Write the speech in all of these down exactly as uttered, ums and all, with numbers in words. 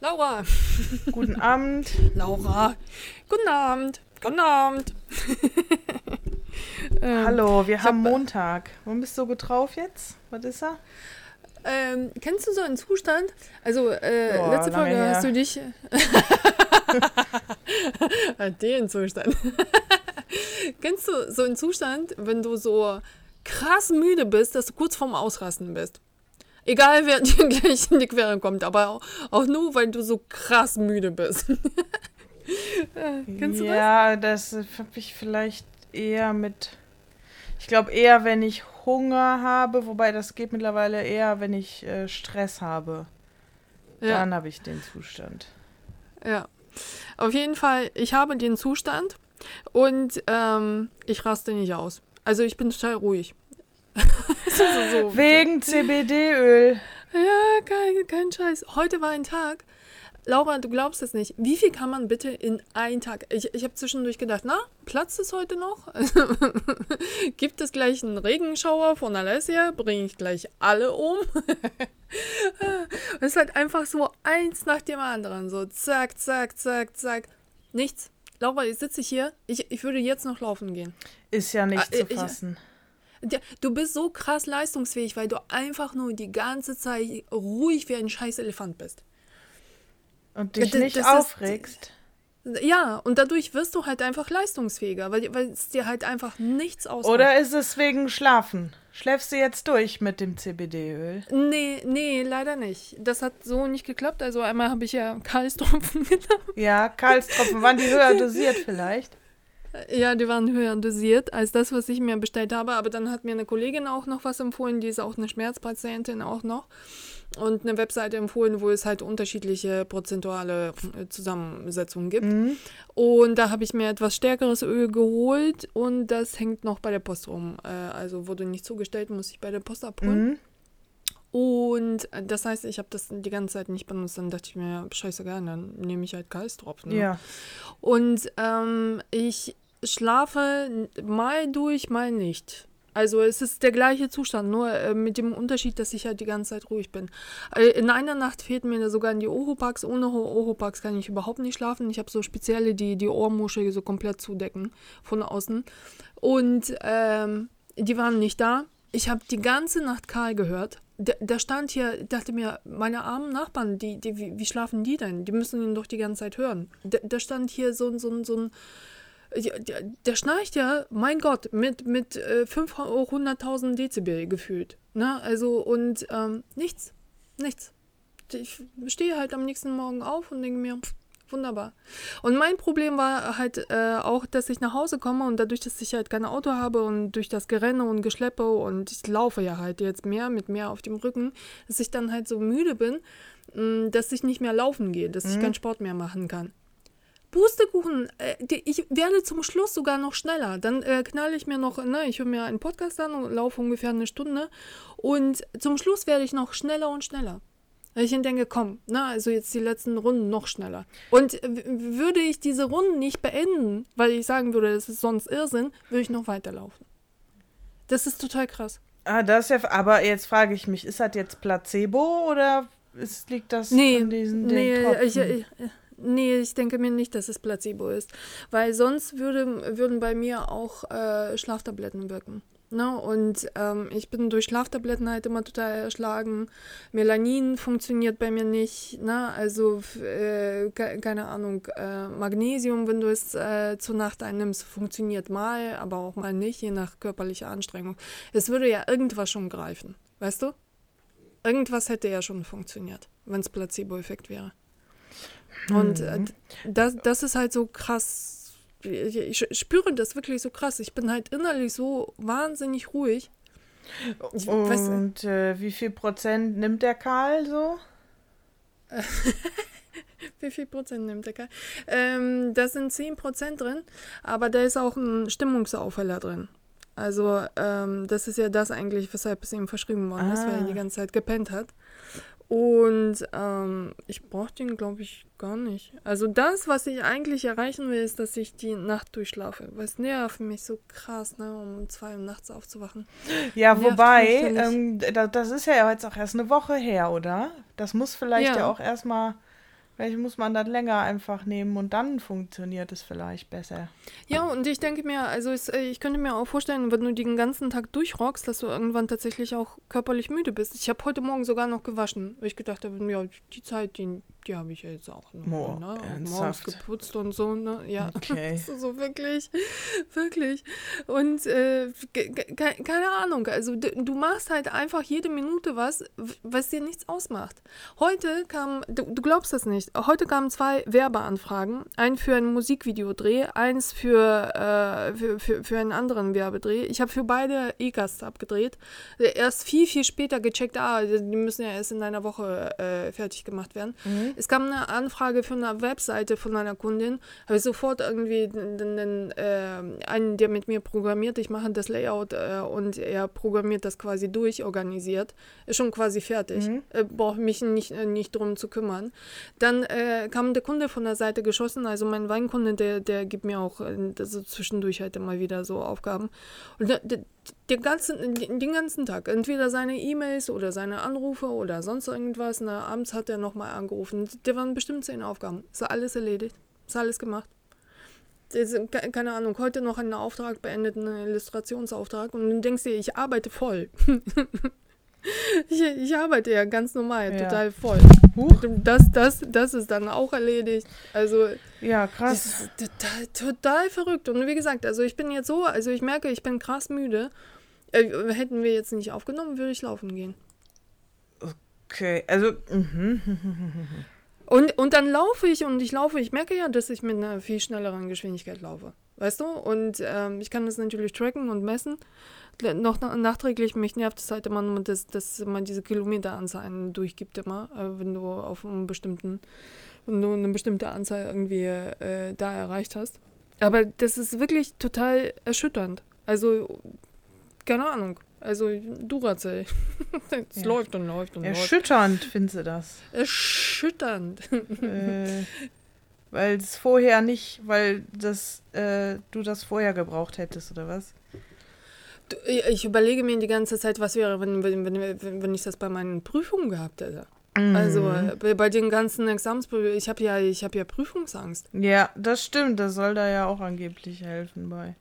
Laura. Guten Abend. Laura. Guten Abend. Guten Abend. ähm, Hallo, wir haben hab, Montag. Wann bist du gut drauf jetzt? Was ist er? Ähm, kennst du so einen Zustand? Also, äh, Boah, letzte Folge her. Hast du dich... Den Zustand. Kennst du so einen Zustand, wenn du so krass müde bist, dass du kurz vorm Ausrasten bist? Egal, wer dir gleich in die Quere kommt, aber auch nur, weil du so krass müde bist. Kennst du das? Ja, das habe ich vielleicht eher mit... Ich glaube eher, wenn ich Hunger habe, wobei das geht mittlerweile eher, wenn ich äh, Stress habe. Ja. Dann habe ich den Zustand. Ja, auf jeden Fall, ich habe den Zustand und ähm, ich raste nicht aus. Also ich bin total ruhig. so, so, so. Wegen C B D-Öl. Ja, kein, kein Scheiß. Heute war ein Tag. Laura, du glaubst es nicht. Wie viel kann man bitte in einen Tag? Ich, ich habe zwischendurch gedacht, na, platzt es heute noch? Gibt es gleich einen Regenschauer von Alessia? Bringe ich gleich alle um? Es ist halt einfach so eins nach dem anderen. So zack, zack, zack, zack. Nichts. Laura, jetzt sitze ich hier. Ich, ich würde jetzt noch laufen gehen. Ist ja nicht ah, zu fassen. Ich, Du bist so krass leistungsfähig, weil du einfach nur die ganze Zeit ruhig wie ein scheiß Elefant bist. Und dich nicht das, das aufregst. Ist, ja, und dadurch wirst du halt einfach leistungsfähiger, weil, weil es dir halt einfach nichts ausmacht. Oder ist es wegen Schlafen? Schläfst du jetzt durch mit dem C B D-Öl? Nee, nee, leider nicht. Das hat so nicht geklappt. Also einmal habe ich ja Karlstropfen genommen. Ja, Karlstropfen. Waren die höher dosiert vielleicht? Ja, die waren höher dosiert als das, was ich mir bestellt habe. Aber dann hat mir eine Kollegin auch noch was empfohlen. Die ist auch eine Schmerzpatientin auch noch. Und eine Webseite empfohlen, wo es halt unterschiedliche prozentuale Zusammensetzungen gibt. Mhm. Und da habe ich mir etwas stärkeres Öl geholt. Und das hängt noch bei der Post rum. Also wurde nicht zugestellt, muss ich bei der Post abholen. Mhm. Und das heißt, ich habe das die ganze Zeit nicht benutzt. Dann dachte ich mir, scheißegal, dann nehme ich halt Karlstropfen. Ne? Ja. Und ähm, ich schlafe mal durch, mal nicht. Also es ist der gleiche Zustand, nur äh, mit dem Unterschied, dass ich halt die ganze Zeit ruhig bin. Äh, in einer Nacht fehlt mir da sogar die Ohropax. Ohne Ohropax kann ich überhaupt nicht schlafen. Ich habe so spezielle, die die Ohrmuschel so komplett zudecken von außen. Und ähm, die waren nicht da. Ich habe die ganze Nacht Karl gehört. Da, da stand hier, dachte mir, meine armen Nachbarn, die, die, wie, wie schlafen die denn? Die müssen ihn doch die ganze Zeit hören. Da, da stand hier so ein, so ein, so ein, der, der schnarcht ja, mein Gott, mit, mit äh, fünfhunderttausend Dezibel gefühlt. Ne? Also, und ähm, nichts, nichts. Ich stehe halt am nächsten Morgen auf und denke mir, pff, wunderbar. Und mein Problem war halt äh, auch, dass ich nach Hause komme und dadurch, dass ich halt kein Auto habe und durch das Gerenne und Geschleppe und ich laufe ja halt jetzt mehr mit mehr auf dem Rücken, dass ich dann halt so müde bin, mh, dass ich nicht mehr laufen gehe, dass mhm. ich keinen Sport mehr machen kann. Pustekuchen, äh, ich werde zum Schluss sogar noch schneller. Dann äh, knalle ich mir noch, ne, ich höre mir einen Podcast an und laufe ungefähr eine Stunde und zum Schluss werde ich noch schneller und schneller. Weil ich denke, komm, na, also jetzt die letzten Runden noch schneller. Und w- würde ich diese Runden nicht beenden, weil ich sagen würde, das ist sonst Irrsinn, würde ich noch weiterlaufen. Das ist total krass. Ah, das ist ja, aber jetzt frage ich mich, ist das jetzt Placebo oder ist, liegt das nee, an diesen nee, Tropfen? Ich, ich, nee, ich denke mir nicht, dass es Placebo ist. Weil sonst würde, würden bei mir auch äh, Schlaftabletten wirken. No, und ähm, ich bin durch Schlaftabletten halt immer total erschlagen. Melanin funktioniert bei mir nicht. Ne? Also, äh, ke- keine Ahnung, äh, Magnesium, wenn du es äh, zur Nacht einnimmst, funktioniert mal, aber auch mal nicht, je nach körperlicher Anstrengung. Es würde ja irgendwas schon greifen, weißt du? Irgendwas hätte ja schon funktioniert, wenn es Placebo-Effekt wäre. Mhm. Und äh, das, das ist halt so krass. Ich spüre das wirklich so krass. Ich bin halt innerlich so wahnsinnig ruhig. Ich weiß, und äh, wie viel Prozent nimmt der Karl so? Wie viel Prozent nimmt der Karl? Ähm, da sind zehn Prozent drin, aber da ist auch ein Stimmungsaufheller drin. Also ähm, das ist ja das eigentlich, weshalb es ihm verschrieben worden ah. ist, weil er die ganze Zeit gepennt hat. Und ähm, ich brauche den, glaube ich, gar nicht. Also das, was ich eigentlich erreichen will, ist, dass ich die Nacht durchschlafe. Weil es nervt mich so krass, ne, um zwei Uhr nachts aufzuwachen. Ja, nervt wobei, ähm, das ist ja jetzt auch erst eine Woche her, oder? Das muss vielleicht ja, ja auch erstmal Vielleicht muss man das länger einfach nehmen und dann funktioniert es vielleicht besser. Ja, und ich denke mir, also ich, ich könnte mir auch vorstellen, wenn du den ganzen Tag durchrockst, dass du irgendwann tatsächlich auch körperlich müde bist. Ich habe heute Morgen sogar noch gewaschen, weil ich gedacht habe, ja, die Zeit, die, die habe ich ja jetzt auch noch. Boah, ne? Und morgens geputzt und so, ne? Ja, okay. So wirklich, wirklich. Und äh, ke- keine Ahnung, also du machst halt einfach jede Minute was, was dir nichts ausmacht. Heute kam, du, du glaubst das nicht, heute kamen zwei Werbeanfragen, ein für einen Musikvideodreh, eins für, äh, für, für, für einen anderen Werbedreh. Ich habe für beide E-Gasts abgedreht, erst viel, viel später gecheckt, ah, die müssen ja erst in einer Woche äh, fertig gemacht werden. Mhm. Es kam eine Anfrage für eine Webseite von einer Kundin, habe ich sofort irgendwie den, den, den, äh, einen, der mit mir programmiert, ich mache das Layout äh, und er programmiert das quasi durch, organisiert, ist schon quasi fertig, mhm. äh, brauche mich nicht, äh, nicht drum zu kümmern. Dann Dann äh, kam der Kunde von der Seite geschossen, also mein Weinkunde, der, der gibt mir auch also zwischendurch halt immer wieder so Aufgaben. Und der, der, den, ganzen, den ganzen Tag, entweder seine E-Mails oder seine Anrufe oder sonst irgendwas. Na, abends hat er nochmal angerufen. Der waren bestimmt zehn Aufgaben. Ist alles erledigt, ist alles gemacht. Ist, keine Ahnung, heute noch einen Auftrag beendet, einen Illustrationsauftrag. Und du denkst dir, ich arbeite voll. Ich, ich arbeite ja ganz normal, ja. Total voll. Huch. Das, das, das ist dann auch erledigt. Also, ja, krass. Das ist total, total verrückt. Und wie gesagt, also ich bin jetzt so, also ich merke, ich bin krass müde. Hätten wir jetzt nicht aufgenommen, würde ich laufen gehen. Okay, also. Mhm. Und, und dann laufe ich und ich laufe, ich merke ja, dass ich mit einer viel schnelleren Geschwindigkeit laufe. Weißt du? Und ähm, ich kann das natürlich tracken und messen. Noch nachträglich, mich nervt es halt immer nur, dass, dass man diese Kilometeranzahlen durchgibt immer, äh, wenn du auf einen bestimmten, wenn du eine bestimmte Anzahl irgendwie äh, da erreicht hast. Aber das ist wirklich total erschütternd. Also, keine Ahnung. Also, du Ratzel. Es ja. läuft und läuft und erschütternd läuft. Erschütternd, findest du das? Erschütternd. Äh, weil es vorher nicht, weil das, äh, du das vorher gebraucht hättest, oder was? Ich überlege mir die ganze Zeit, was wäre, wenn, wenn, wenn, wenn ich das bei meinen Prüfungen gehabt hätte. Mhm. Also bei, bei den ganzen Examensprüfungen, ich habe ja, ich hab ja Prüfungsangst. Ja, das stimmt, das soll da ja auch angeblich helfen bei.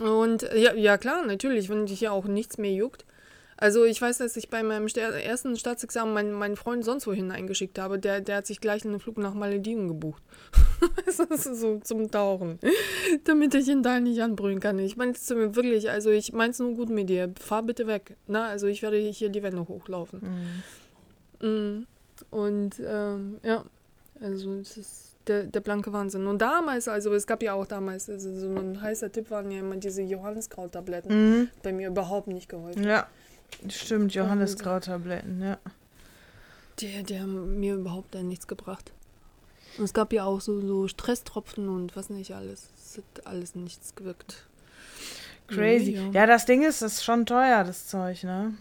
Und ja, ja klar, natürlich, wenn dich ja auch nichts mehr juckt. Also ich weiß, dass ich bei meinem ersten Staatsexamen meinen, meinen Freund sonst wohin eingeschickt habe. Der, der hat sich gleich einen Flug nach Malediven gebucht. Das ist so zum Tauchen, damit ich ihn da nicht anbrüllen kann. Ich meine es wirklich, also ich meine es nur gut mit dir. Fahr bitte weg. Na, also ich werde hier die Wände hochlaufen. Mhm. Und ähm, ja, also es ist der, der blanke Wahnsinn. Und damals, also es gab ja auch damals, also so ein heißer Tipp waren ja immer diese Johanniskraut-Tabletten. Mhm. Bei mir überhaupt nicht geholfen. Ja. Stimmt, Johanniskraut-Tabletten, ja. Die, die haben mir überhaupt dann nichts gebracht. Und es gab ja auch so, so Stresstropfen und was nicht alles. Es hat alles nichts gewirkt. Crazy. Ja, ja. Ja, das Ding ist, das ist schon teuer, das Zeug, ne?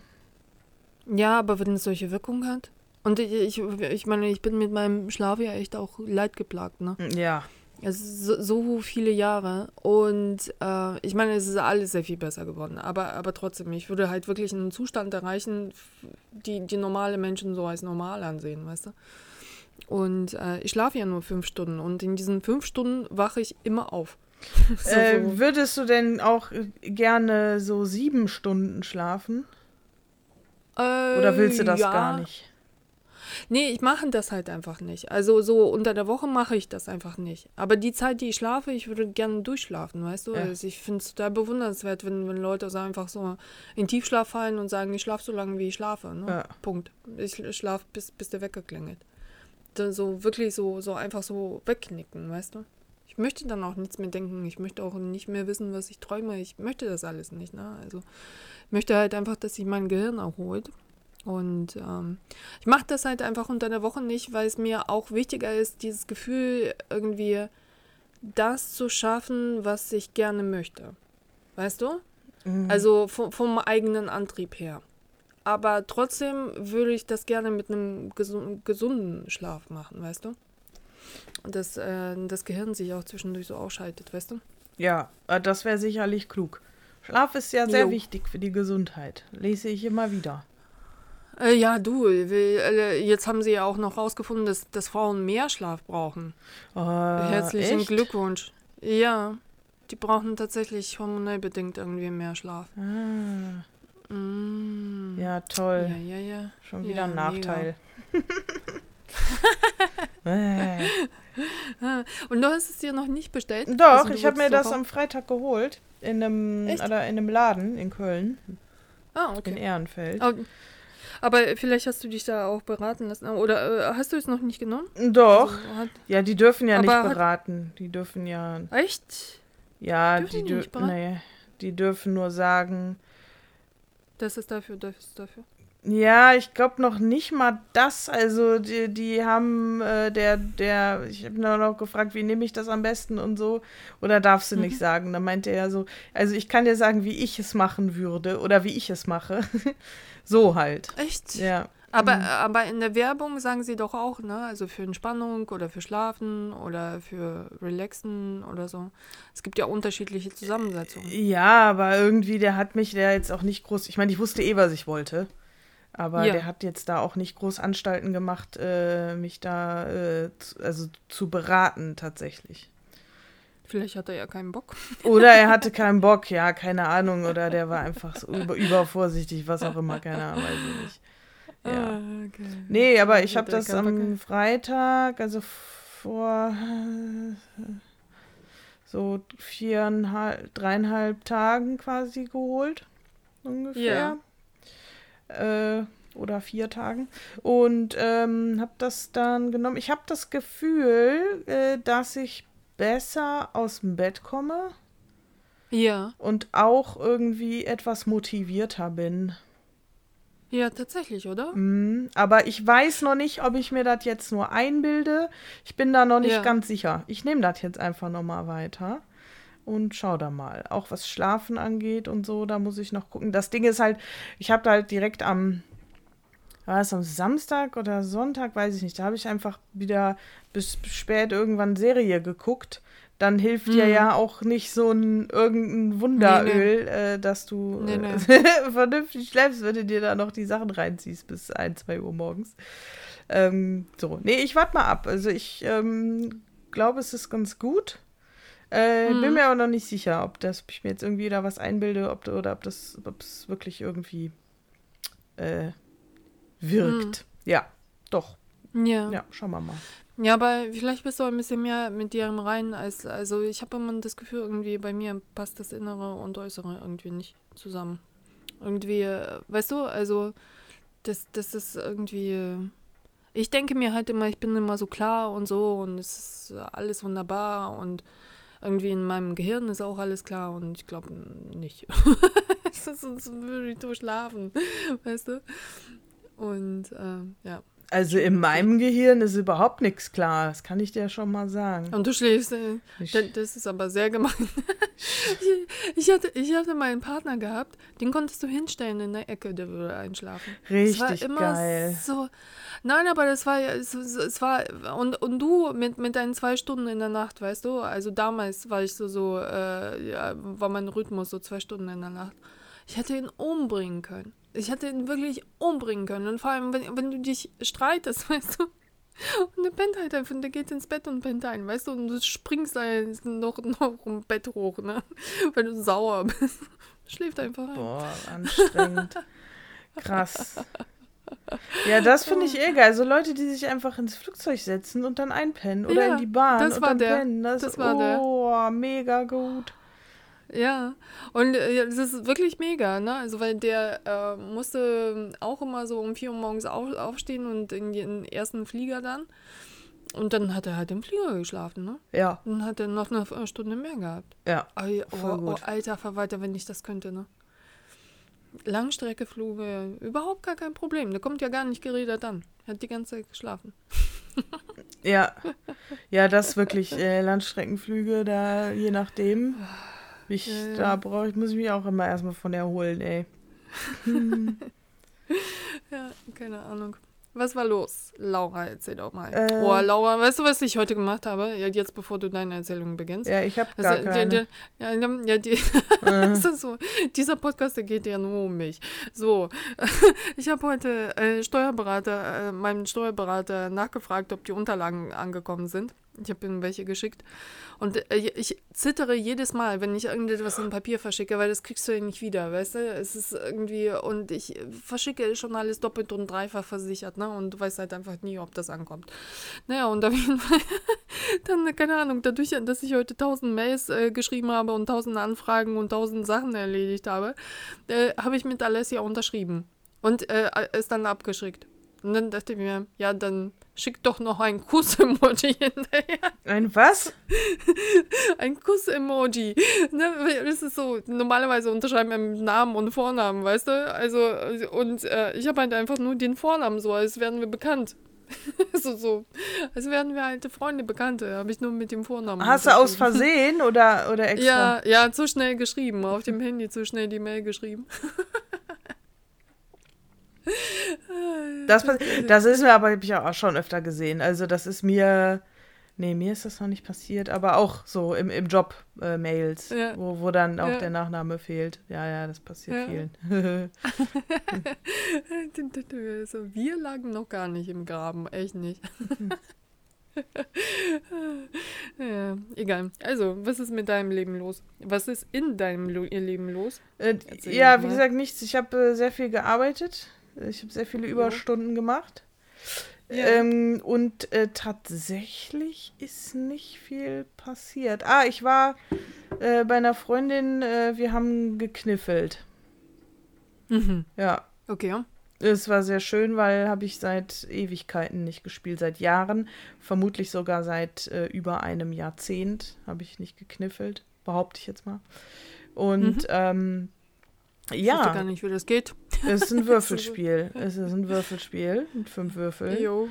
Ja, aber wenn es solche Wirkung hat. Und ich, ich, ich meine, ich bin mit meinem Schlaf ja echt auch leidgeplagt, ne? Ja. Also so, so viele Jahre und äh, ich meine, es ist alles sehr viel besser geworden, aber, aber trotzdem, ich würde halt wirklich einen Zustand erreichen, die, die normale Menschen so als normal ansehen, weißt du? Und äh, ich schlafe ja nur fünf Stunden und in diesen fünf Stunden wache ich immer auf. so, äh, so. Würdest du denn auch gerne so sieben Stunden schlafen? Äh, Oder willst du das ja. gar nicht? Nee, ich mache das halt einfach nicht. Also so unter der Woche mache ich das einfach nicht. Aber die Zeit, die ich schlafe, ich würde gerne durchschlafen, weißt du? Ja. Also ich finde es total bewundernswert, wenn, wenn Leute so einfach so in Tiefschlaf fallen und sagen, ich schlafe so lange, wie ich schlafe. Ne? Ja. Punkt. Ich schlafe, bis, bis der Wecker klingelt. Dann so wirklich so, so einfach so wegknicken, weißt du? Ich möchte dann auch nichts mehr denken. Ich möchte auch nicht mehr wissen, was ich träume. Ich möchte das alles nicht. Ne? Also ich möchte halt einfach, dass sich mein Gehirn erholt. Und ähm, ich mache das halt einfach unter der Woche nicht, weil es mir auch wichtiger ist, dieses Gefühl irgendwie das zu schaffen, was ich gerne möchte. Weißt du? Mhm. Also vom, vom eigenen Antrieb her. Aber trotzdem würde ich das gerne mit einem gesu- gesunden Schlaf machen, weißt du? Und dass äh, das Gehirn sich auch zwischendurch so ausschaltet, weißt du? Ja, das wäre sicherlich klug. Schlaf ist ja sehr jo. wichtig für die Gesundheit, lese ich immer wieder. Äh, ja, du, jetzt haben sie ja auch noch rausgefunden, dass, dass Frauen mehr Schlaf brauchen. Oh, herzlichen echt? Glückwunsch. Ja, die brauchen tatsächlich hormonell bedingt irgendwie mehr Schlaf. Ah. Mm. Ja, toll. Ja, ja, ja. Schon wieder ja, ein Nachteil. äh. Und du hast es dir noch nicht bestellt? Doch, also, ich habe mir das am Freitag geholt. In einem, oder in einem Laden in Köln. Ah, okay. In Ehrenfeld. Aber, aber vielleicht hast du dich da auch beraten lassen. Oder äh, hast du es noch nicht genommen? Doch. Also, hat, ja, die dürfen ja nicht beraten. Hat, die dürfen ja... Echt? Ja, dürfen die, die, nicht dür- nee, die dürfen nur sagen... Das ist dafür, das ist dafür. Ja, ich glaube noch nicht mal das. Also die, die haben äh, der, der, ich habe noch gefragt, wie nehme ich das am besten und so. Oder darfst du mhm. nicht sagen? Da meinte er ja so, also ich kann dir sagen, wie ich es machen würde oder wie ich es mache. So halt. Echt? Ja. Aber, mhm. aber in der Werbung sagen sie doch auch, ne? Also für Entspannung oder für Schlafen oder für Relaxen oder so. Es gibt ja unterschiedliche Zusammensetzungen. Ja, aber irgendwie, der hat mich, der jetzt auch nicht groß, ich meine, ich wusste eh, was ich wollte. Aber ja. der hat jetzt da auch nicht groß Anstalten gemacht, äh, mich da äh, zu, also zu beraten tatsächlich. Vielleicht hat er ja keinen Bock. Oder er hatte keinen Bock, ja, keine Ahnung. Oder der war einfach so über, übervorsichtig, was auch immer, keine Ahnung, weiß ich nicht. Ja. Ah, okay. Nee, aber ich habe das am Freitag, also vor so viereinhalb, dreieinhalb Tagen quasi geholt, ungefähr. Ja. Oder vier Tagen. Und ähm, habe das dann genommen. Ich habe das Gefühl, äh, dass ich besser aus dem Bett komme. Ja. Und auch irgendwie etwas motivierter bin. Ja, tatsächlich, oder? Mm, aber ich weiß noch nicht, ob ich mir das jetzt nur einbilde. Ich bin da noch nicht ja. ganz sicher. Ich nehme das jetzt einfach nochmal weiter. Und schau da mal. Auch was Schlafen angeht und so, da muss ich noch gucken. Das Ding ist halt, ich habe da halt direkt am, war das am Samstag oder Sonntag, weiß ich nicht, da habe ich einfach wieder bis spät irgendwann Serie geguckt. Dann hilft mhm. dir ja auch nicht so ein irgendein Wunderöl, nee, nee. Äh, dass du nee, nee. Äh, vernünftig schläfst, wenn du dir da noch die Sachen reinziehst bis ein, zwei Uhr morgens. Ähm, so, nee, ich warte mal ab. Also ich ähm, glaube, es ist ganz gut. Äh, hm. Bin mir aber noch nicht sicher, ob, das, ob ich mir jetzt irgendwie da was einbilde ob, oder ob das ob's wirklich irgendwie äh, wirkt. Hm. Ja, doch. Ja. ja, schauen wir mal. Ja, aber vielleicht bist du ein bisschen mehr mit dir im Reinen. Als, also ich habe immer das Gefühl, irgendwie bei mir passt das Innere und Äußere irgendwie nicht zusammen. Irgendwie, weißt du, also das, das ist irgendwie... Ich denke mir halt immer, ich bin immer so klar und so und es ist alles wunderbar und irgendwie in meinem Gehirn ist auch alles klar und ich glaube nicht. Sonst würde ich durchschlafen, weißt du? Und äh, ja. Also in meinem Gehirn ist überhaupt nichts klar, das kann ich dir schon mal sagen. Und du schläfst, äh, das ist aber sehr gemein. ich, ich, hatte, ich hatte meinen Partner gehabt, den konntest du hinstellen in der Ecke, der würde einschlafen. Richtig das war immer geil. So, nein, aber das war ja, es, es war, und, und du mit, mit deinen zwei Stunden in der Nacht, weißt du, also damals war ich so, so äh, ja, war mein Rhythmus so zwei Stunden in der Nacht. Ich hätte ihn umbringen können. Ich hätte ihn wirklich umbringen können. Und vor allem, wenn, wenn du dich streitest, weißt du, und der pennt halt einfach, der geht ins Bett und pennt ein, weißt du, und du springst da jetzt noch, noch im Bett hoch, ne, weil du sauer bist. Schläft einfach ein. Boah, anstrengend. Krass. Ja, das finde ich eh geil. So Leute, die sich einfach ins Flugzeug setzen und dann einpennen oder ja, in die Bahn das und war dann der. pennen. Das, das war oh, der. mega gut. Ja, und es äh, ist wirklich mega, ne? Also, weil der äh, musste auch immer so um vier Uhr morgens auf, aufstehen und in den ersten Flieger dann. Und dann hat er halt im Flieger geschlafen, ne? Ja. Dann hat er noch eine Stunde mehr gehabt. Ja. Ay, oh, voll gut. Oh, alter Verwalter, wenn ich das könnte, ne? Langstreckeflüge, überhaupt gar kein Problem. Da kommt ja gar nicht geredet an. Hat die ganze Zeit geschlafen. Ja. Ja, das wirklich äh, Langstreckenflüge, da je nachdem. Ich, ja, da brauche ich, muss ich mich auch immer erstmal von erholen, ey. Ja, keine Ahnung. Was war los? Laura, erzähl doch mal. Äh, oh, Laura, weißt du, was ich heute gemacht habe? Jetzt, bevor du deine Erzählung beginnst. Ja, ich habe gar also, keine. Die, die, ja, die, äh. ist das so? Dieser Podcast, der geht ja nur um mich. So, ich habe heute äh, Steuerberater, äh, meinem Steuerberater nachgefragt, ob die Unterlagen angekommen sind. Ich habe ihm welche geschickt. Und äh, ich zittere jedes Mal, wenn ich irgendetwas in Papier verschicke, weil das kriegst du ja nicht wieder, weißt du? Es ist irgendwie, und ich verschicke schon alles doppelt und dreifach versichert, ne? Und du weißt halt einfach nie, ob das ankommt. Naja, und auf jeden Fall, dann, keine Ahnung, dadurch, dass ich heute tausend Mails äh, geschrieben habe und tausend Anfragen und tausend Sachen erledigt habe, äh, habe ich mit Alessia unterschrieben und äh, es dann abgeschickt. Und dann dachte ich mir, ja, dann schick doch noch ein Kuss-Emoji hinterher. Ein was? Ein Kuss-Emoji. Ne, das ist so, normalerweise unterschreiben wir mit Namen und Vornamen, weißt du? Also, und äh, ich habe halt einfach nur den Vornamen so, als wären wir bekannt. so, so, als wären wir alte Freunde, Bekannte, habe ich nur mit dem Vornamen. Hast du aus Versehen oder, oder extra? Ja, ja, zu schnell geschrieben, auf dem Handy zu schnell die Mail geschrieben. Das, das ist mir aber, habe ich auch schon öfter gesehen. Also das ist mir, nee, mir ist das noch nicht passiert, aber auch so im, im Job äh, Mails, ja. wo, wo dann auch ja. der Nachname fehlt. Ja, ja, das passiert ja. vielen. Wir lagen noch gar nicht im Graben, echt nicht. Ja, egal. Also, was ist mit deinem Leben los? Was ist in deinem Lo- ihr Leben los? Äh, ja, wie gesagt, nichts. Ich habe äh, sehr viel gearbeitet. Ich habe sehr viele Überstunden ja. gemacht. Ja. Ähm, und äh, tatsächlich ist nicht viel passiert. Ah, ich war äh, bei einer Freundin, äh, wir haben gekniffelt. Mhm. Ja. Okay. Es war sehr schön, weil habe ich seit Ewigkeiten nicht gespielt, seit Jahren, vermutlich sogar seit äh, über einem Jahrzehnt habe ich nicht gekniffelt, behaupte ich jetzt mal. Und mhm. ähm, ja. Ich weiß gar nicht, wie das geht. Es ist ein Würfelspiel. Es ist ein Würfelspiel mit fünf Würfeln. Jo.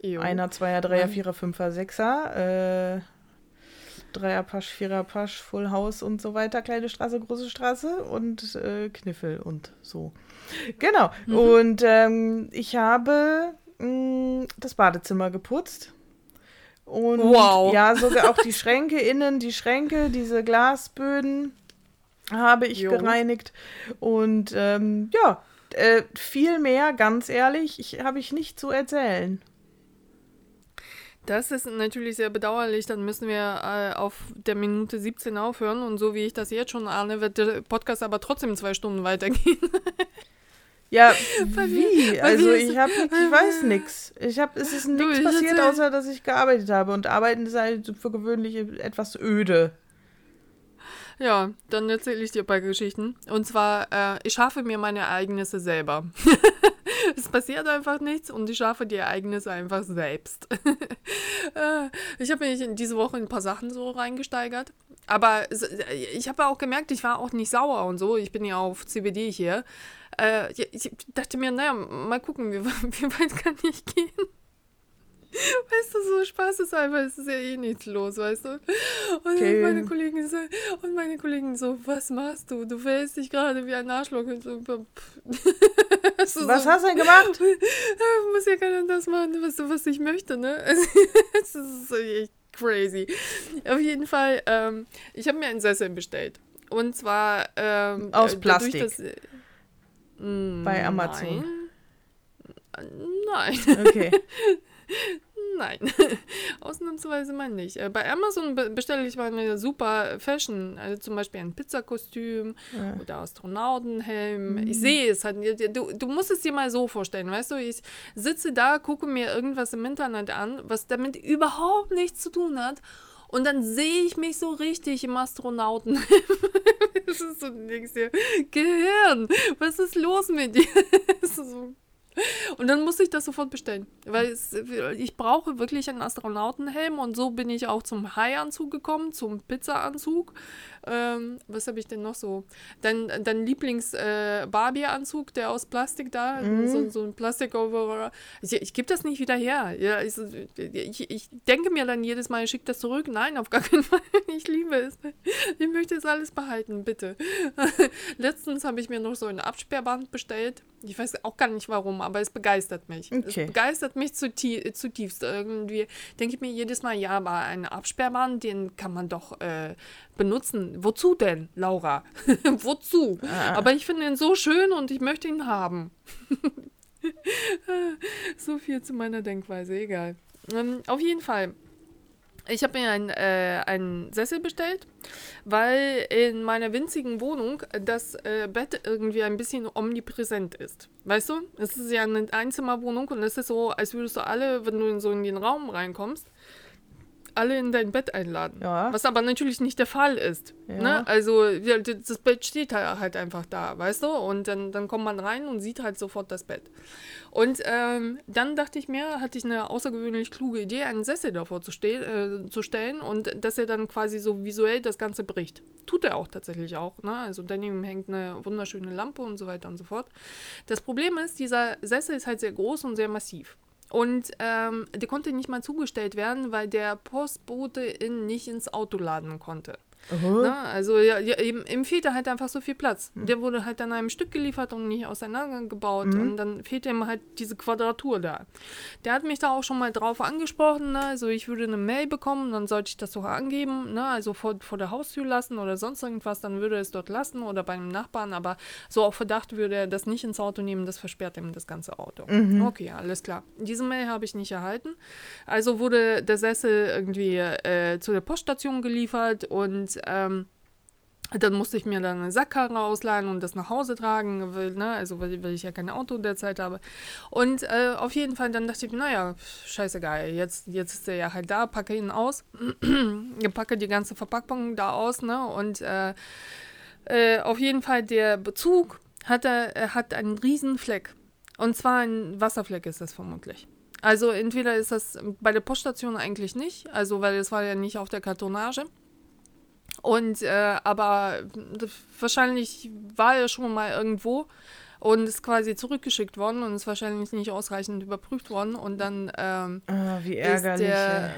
Jo. Einer, Zweier, Dreier, Vierer, Fünfer, Sechser, äh, Dreier Pasch, Vierer Pasch, Full House und so weiter, kleine Straße, große Straße und äh, Kniffel und so. Genau. Mhm. Und ähm, ich habe mh, das Badezimmer geputzt. Und wow. ja, sogar auch die Schränke innen, die Schränke, diese Glasböden habe ich jo. gereinigt. Und ähm, ja, äh, viel mehr, ganz ehrlich, ich, habe ich nicht zu erzählen. Das ist natürlich sehr bedauerlich, dann müssen wir äh, auf der Minute siebzehn aufhören und so wie ich das jetzt schon ahne, wird der Podcast aber trotzdem zwei Stunden weitergehen. Ja, wie? wie? Also ich, hab, ich weiß nichts. Ich hab, es ist nichts passiert, außer dass ich gearbeitet habe und Arbeiten ist halt für gewöhnlich etwas öde. Ja, dann erzähle ich dir ein paar Geschichten. Und zwar, äh, ich schaffe mir meine Ereignisse selber. Es passiert einfach nichts und ich schaffe die Ereignisse einfach selbst. Ich habe mich diese Woche ein paar Sachen so reingesteigert. Aber ich habe auch gemerkt, ich war auch nicht sauer und so. Ich bin ja auf C B D hier. Ich dachte mir, naja, mal gucken, wie weit kann ich gehen. Weißt du, so Spaß ist einfach, es ist ja eh nichts los, weißt du? Und okay. meine Kollegen so, und meine Kollegen so, was machst du? Du fällst dich gerade wie ein Arschloch. Und so, was so, hast du denn gemacht? Ich muss ja keiner das machen, was, was ich möchte, ne? Das ist so echt crazy. Auf jeden Fall, ähm, ich habe mir einen Sessel bestellt. Und zwar ähm, aus Plastik. Dadurch, dass, äh, bei Amazon. Nein. Nein. Okay. Nein, ausnahmsweise mal nicht. Bei Amazon bestelle ich meine super Fashion, also zum Beispiel ein Pizzakostüm ja. oder Astronautenhelm. Mhm. Ich sehe es halt, du, du musst es dir mal so vorstellen, weißt du, ich sitze da, gucke mir irgendwas im Internet an, was damit überhaupt nichts zu tun hat und dann sehe ich mich so richtig im Astronautenhelm. Das ist so nix hier. Gehirn, was ist los mit dir? Das ist so... Und dann musste ich das sofort bestellen, weil es, ich brauche wirklich einen Astronautenhelm und so bin ich auch zum High-Anzug gekommen, zum Pizza-Anzug. Ähm, was habe ich denn noch so? Dein, dein Lieblings-Barbie-Anzug, äh, der aus Plastik da, mhm. so, so ein Plastik-Overall. Ich, ich gebe das nicht wieder her. Ja, ich, ich, ich denke mir dann jedes Mal, ich schicke das zurück. Nein, auf gar keinen Fall. Ich liebe es. Ich möchte es alles behalten, bitte. Letztens habe ich mir noch so ein Absperrband bestellt. Ich weiß auch gar nicht warum, aber es begeistert mich. Okay. Es begeistert mich zutie- zutiefst. Irgendwie denke ich mir jedes Mal, ja, aber einen Absperrband, den kann man doch äh, benutzen. Wozu denn, Laura? Wozu? Ah. Aber ich finde ihn so schön und ich möchte ihn haben. So viel zu meiner Denkweise, egal. Ähm, auf jeden Fall. Ich habe mir einen, äh, einen Sessel bestellt, weil in meiner winzigen Wohnung das äh, Bett irgendwie ein bisschen omnipräsent ist. Weißt du? Es ist ja eine Einzimmerwohnung und es ist so, als würdest du alle, wenn du in so in den Raum reinkommst, alle in dein Bett einladen. Ja. Was aber natürlich nicht der Fall ist. Ja. Ne? Also das Bett steht halt einfach da, weißt du? Und dann, dann kommt man rein und sieht halt sofort das Bett. Und ähm, dann dachte ich mir, hatte ich eine außergewöhnlich kluge Idee, einen Sessel davor zu, ste- äh, zu stellen und dass er dann quasi so visuell das Ganze bricht. Tut er auch tatsächlich auch. Ne? Also daneben hängt eine wunderschöne Lampe und so weiter und so fort. Das Problem ist, dieser Sessel ist halt sehr groß und sehr massiv. Und ähm, der konnte nicht mal zugestellt werden, weil der Postbote ihn nicht ins Auto laden konnte. Uh-huh. Na, also ja, ja, ihm, ihm fehlte halt einfach so viel Platz. Mhm. Der wurde halt an einem Stück geliefert und nicht auseinandergebaut. Mhm. Und dann fehlte ihm halt diese Quadratur da. Der hat mich da auch schon mal drauf angesprochen. Ne? Also ich würde eine Mail bekommen, dann sollte ich das doch angeben. Ne? Also vor, vor der Haustür lassen oder sonst irgendwas. Dann würde er es dort lassen oder bei einem Nachbarn. Aber so auf Verdacht würde er das nicht ins Auto nehmen. Das versperrt ihm das ganze Auto. Mhm. Okay, alles klar. Diese Mail habe ich nicht erhalten. Also wurde der Sessel irgendwie äh, zu der Poststation geliefert und Und ähm, dann musste ich mir dann eine Sackkarre ausleihen und das nach Hause tragen, weil, ne? Also weil, weil ich ja kein Auto derzeit habe. Und äh, auf jeden Fall, dann dachte ich, naja, scheißegal, jetzt, jetzt ist der ja halt da, packe ihn aus, packe die ganze Verpackung da aus, ne? Und äh, äh, auf jeden Fall, der Bezug hat, äh, hat einen riesen Fleck. Und zwar ein Wasserfleck ist das vermutlich. Also entweder ist das bei der Poststation eigentlich nicht, also weil es war ja nicht auf der Kartonage. Und, äh, aber wahrscheinlich war er schon mal irgendwo und ist quasi zurückgeschickt worden und ist wahrscheinlich nicht ausreichend überprüft worden und dann, ähm, oh, wie ärgerlich, ist der,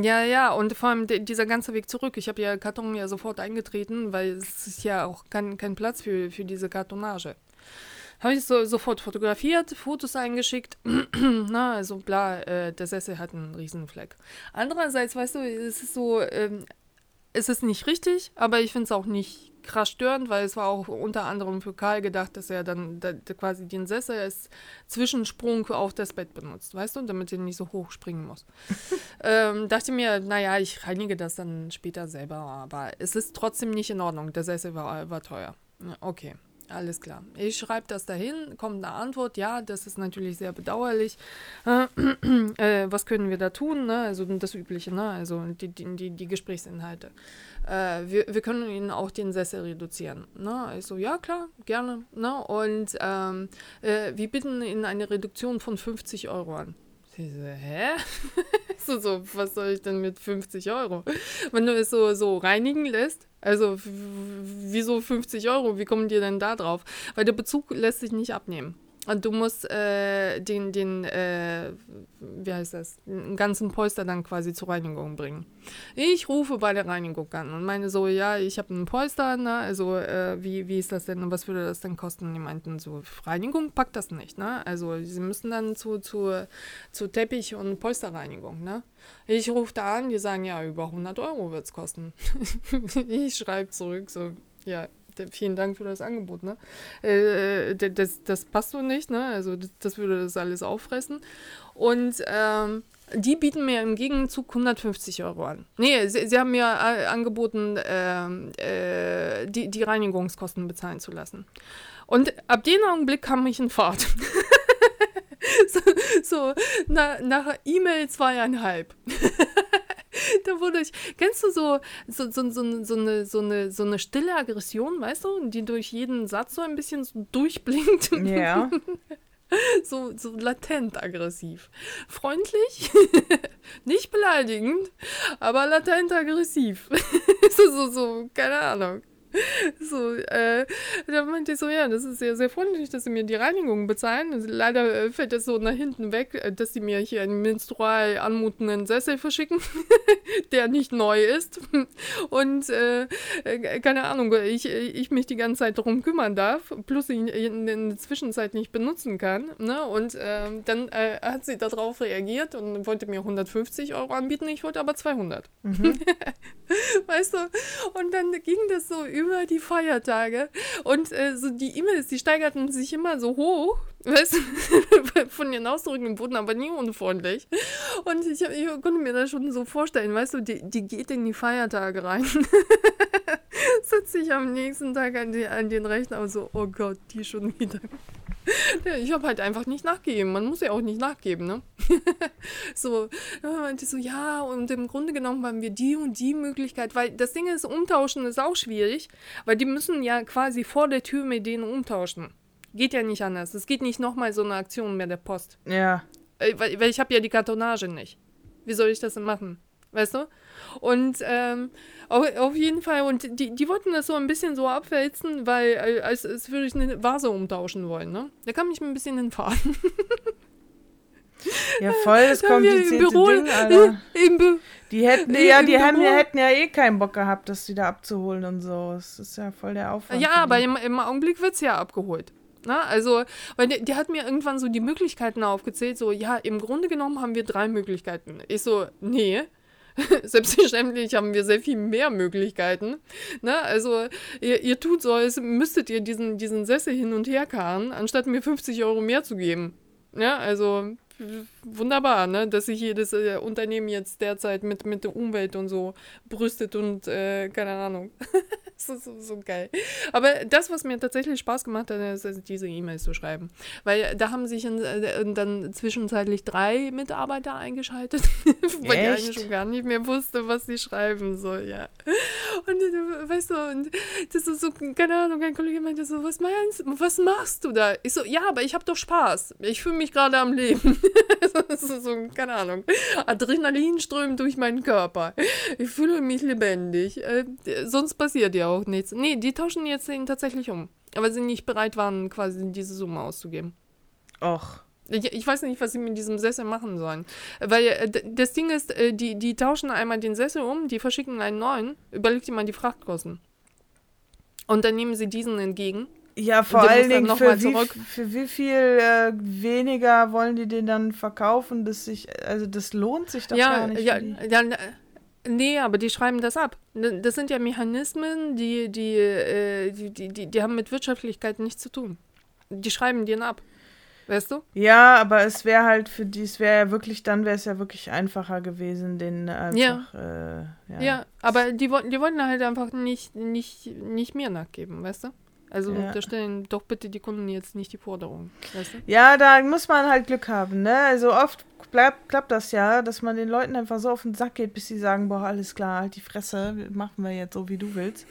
ja, ja, und vor allem de, dieser ganze Weg zurück, ich habe ja Karton ja sofort eingetreten, weil es ist ja auch kein, kein Platz für, für diese Kartonage. Habe ich so, sofort fotografiert, Fotos eingeschickt. Na, also bla, äh, der Sessel hat einen riesen Fleck. Andererseits, weißt du, es ist so, ähm, es ist nicht richtig, aber ich finde es auch nicht krass störend, weil es war auch unter anderem für Karl gedacht, dass er dann da, da quasi den Sessel als Zwischensprung auf das Bett benutzt, weißt du, damit er nicht so hoch springen muss. ähm, dachte mir, naja, ich reinige das dann später selber, aber es ist trotzdem nicht in Ordnung, der Sessel war, war teuer. Okay, alles klar. Ich schreibe das dahin, kommt eine Antwort, ja, das ist natürlich sehr bedauerlich. Äh, äh, was können wir da tun? Ne? Also das Übliche, ne? Also die, die, die, die Gesprächsinhalte. Äh, wir, wir können Ihnen auch den Sessel reduzieren. Ne? Ich so, ja klar, gerne. Ne? Und ähm, äh, wir bitten Ihnen eine Reduktion von fünfzig Euro an. Ich so, hä? so, so, was soll ich denn mit fünfzig Euro? Wenn du es so, so reinigen lässt, also w- wieso fünfzig Euro? Wie kommen die denn da drauf? Weil der Bezug lässt sich nicht abnehmen. Und du musst äh, den, den äh, wie heißt das, den ganzen Polster dann quasi zur Reinigung bringen. Ich rufe bei der Reinigung an und meine so, ja, ich habe einen Polster, ne? Also äh, wie, wie ist das denn und was würde das denn kosten? Die meinten so, Reinigung packt das nicht, ne? Also sie müssen dann zu, zu, zu Teppich- und Polsterreinigung, ne? Ich rufe da an, die sagen, ja, über hundert Euro wird es kosten. Ich schreibe zurück, so, ja. Vielen Dank für das Angebot, ne? Äh, das, das passt so nicht, ne? Also das würde das alles auffressen. Und ähm, die bieten mir im Gegenzug hundertfünfzig Euro an. Nee, sie, sie haben mir angeboten, äh, äh, die, die Reinigungskosten bezahlen zu lassen. Und ab dem Augenblick kam ich in Fahrt. so so na, nach E-Mail zweieinhalb. Da wurde ich, kennst du so, so, so, so, so, eine, so, eine, so eine stille Aggression, weißt du, die durch jeden Satz so ein bisschen so durchblinkt. Ja. Yeah. So, so latent aggressiv. Freundlich, nicht beleidigend, aber latent aggressiv. so, so, so, keine Ahnung. So, äh, da meinte ich so, ja, das ist sehr, sehr freundlich, dass sie mir die Reinigung bezahlen. Leider äh, fällt das so nach hinten weg, dass sie mir hier einen menstrual anmutenden Sessel verschicken, der nicht neu ist. Und äh, keine Ahnung, ich, ich mich die ganze Zeit darum kümmern darf, plus ich in der Zwischenzeit nicht benutzen kann. Ne? Und äh, dann äh, hat sie darauf reagiert und wollte mir hundertfünfzig Euro anbieten, ich wollte aber zweihundert. Mhm. Weißt du? Und dann ging das so über die Feiertage und äh, so die E-Mails, die steigerten sich immer so hoch, weißt du, von ihren Ausdrücken, wurden aber nie unfreundlich. Und ich, ich konnte mir das schon so vorstellen, weißt du, die, die geht in die Feiertage rein. Sitzt sich am nächsten Tag an, die, an den Rechner und so, oh Gott, die schon wieder. Ich habe halt einfach nicht nachgegeben. Man muss ja auch nicht nachgeben, ne? So, dann meinte ich so, ja, und im Grunde genommen haben wir die und die Möglichkeit, weil das Ding ist, umtauschen ist auch schwierig, weil die müssen ja quasi vor der Tür mit denen umtauschen. Geht ja nicht anders. Es geht nicht nochmal so eine Aktion mehr der Post. Ja. Weil, weil ich habe ja die Kartonage nicht. Wie soll ich das denn machen? Weißt du? Und ähm, auf, auf jeden Fall, und die, die wollten das so ein bisschen so abwälzen, weil als, als würde ich eine Vase umtauschen wollen, ne? Da kann mich ein bisschen hinfahren. Ja, voll das komplizierte Büro, Ding, Alter. Be- die hätten, nee, ja, die haben, hätten ja eh keinen Bock gehabt, das wieder abzuholen und so. Das ist ja voll der Aufwand. Ja, aber im, im Augenblick wird es ja abgeholt. Na, also, weil die, die hat mir irgendwann so die Möglichkeiten aufgezählt, so, ja, im Grunde genommen haben wir drei Möglichkeiten. Ich so, nee. Selbstverständlich haben wir sehr viel mehr Möglichkeiten. Ne? Also ihr, ihr tut so, als müsstet ihr diesen, diesen Sessel hin und her karren, anstatt mir fünfzig Euro mehr zu geben. Ja, also wunderbar, ne? Dass sich jedes äh, Unternehmen jetzt derzeit mit, mit der Umwelt und so brüstet und äh, keine Ahnung. Das ist so, so geil. Aber das, was mir tatsächlich Spaß gemacht hat, ist, ist diese E-Mails zu schreiben. Weil da haben sich in, in, dann zwischenzeitlich drei Mitarbeiter eingeschaltet, weil die eigentlich schon gar nicht mehr wusste, was sie schreiben soll, ja. Und weißt du, und das ist so, keine Ahnung, ein Kollege meinte so, was meinst du, was machst du da? Ich so, ja, aber ich habe doch Spaß. Ich fühle mich gerade am Leben. Das ist so, keine Ahnung, Adrenalin strömt durch meinen Körper. Ich fühle mich lebendig. Äh, sonst passiert ja auch nichts. Nee, die tauschen jetzt ihn tatsächlich um. Aber sie nicht bereit waren, quasi diese Summe auszugeben. Och. Ich, ich weiß nicht, was sie mit diesem Sessel machen sollen. Weil äh, das Ding ist, äh, die, die tauschen einmal den Sessel um, die verschicken einen neuen, überleg dir mal die Frachtkosten. Und dann nehmen sie diesen entgegen. Ja, vor allen Dingen, für wie, für wie viel äh, weniger wollen die den dann verkaufen, dass sich, also das lohnt sich doch ja, gar nicht. Ja, ja, nee, aber die schreiben das ab. Das sind ja Mechanismen, die, die, äh, die, die, die, die haben mit Wirtschaftlichkeit nichts zu tun. Die schreiben den ab. Weißt du? Ja, aber es wäre halt für die, es wäre ja wirklich, dann wäre es ja wirklich einfacher gewesen, den einfach, ja. Äh, ja. Ja, aber die wollten, die wollten halt einfach nicht, nicht, nicht mir nachgeben, weißt du? Also ja. Unterstellen doch bitte die Kunden jetzt nicht die Forderung. Weißt du? Ja, da muss man halt Glück haben, ne? Also oft klappt, klappt das ja, dass man den Leuten einfach so auf den Sack geht, bis sie sagen, boah, alles klar, halt die Fresse, machen wir jetzt so, wie du willst.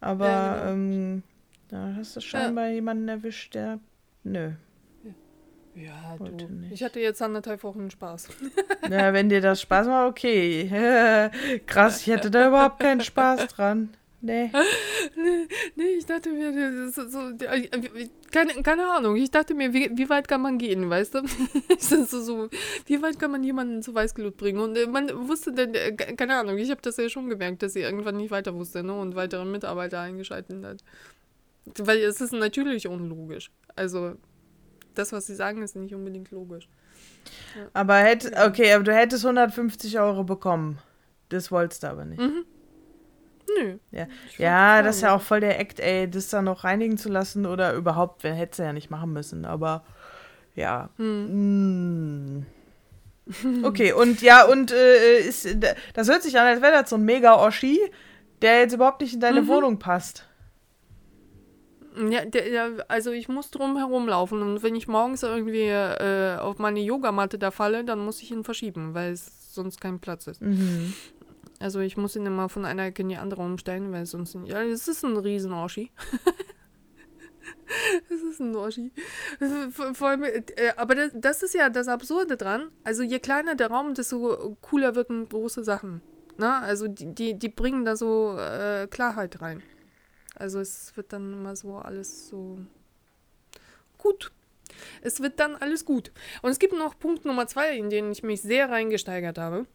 Aber ja, genau. ähm, da hast du scheinbar ja. jemanden erwischt, der, nö. Ja, du. Ich hatte jetzt anderthalb Wochen Spaß. Na, wenn dir das Spaß macht, okay. Krass, ich hätte da überhaupt keinen Spaß dran. Nee. nee. Nee, ich dachte mir, das ist so, keine, keine Ahnung, ich dachte mir, wie, wie weit kann man gehen, weißt du? so, so, wie weit kann man jemanden zu Weißglut bringen? Und man wusste dann, keine Ahnung, ich habe das ja schon gemerkt, dass sie irgendwann nicht weiter wusste, ne? Und weitere Mitarbeiter eingeschaltet hat. Weil es ist natürlich unlogisch. Also, das, was sie sagen, ist nicht unbedingt logisch. Ja. Aber, hätt, okay, aber du hättest hundertfünfzig Euro bekommen. Das wolltest du aber nicht. Mhm. Nö. Ja, ja, das ist ja auch voll der Act, ey, das da noch reinigen zu lassen oder überhaupt, hätte sie ja nicht machen müssen, aber ja. Hm. Mm. Okay, und ja, und äh, ist, das hört sich an, als wäre das so ein Mega-Oschi, der jetzt überhaupt nicht in deine mhm. Wohnung passt. Ja, der, der, also ich muss drum herumlaufen und wenn ich morgens irgendwie äh, auf meine Yogamatte da falle, dann muss ich ihn verschieben, weil es sonst kein Platz ist. Mhm. Also ich muss ihn immer von einer Ecke in die andere umstellen, weil sonst nicht. Ja, es ist ein Riesen-Oschi. Es ist ein Oschi. Vor allem, äh, aber das, das ist ja das Absurde dran. Also je kleiner der Raum, desto cooler wirken große Sachen. Na, also die, die, die bringen da so äh, Klarheit rein. Also es wird dann immer so alles so gut. Es wird dann alles gut. Und es gibt noch Punkt Nummer zwei, in den ich mich sehr reingesteigert habe.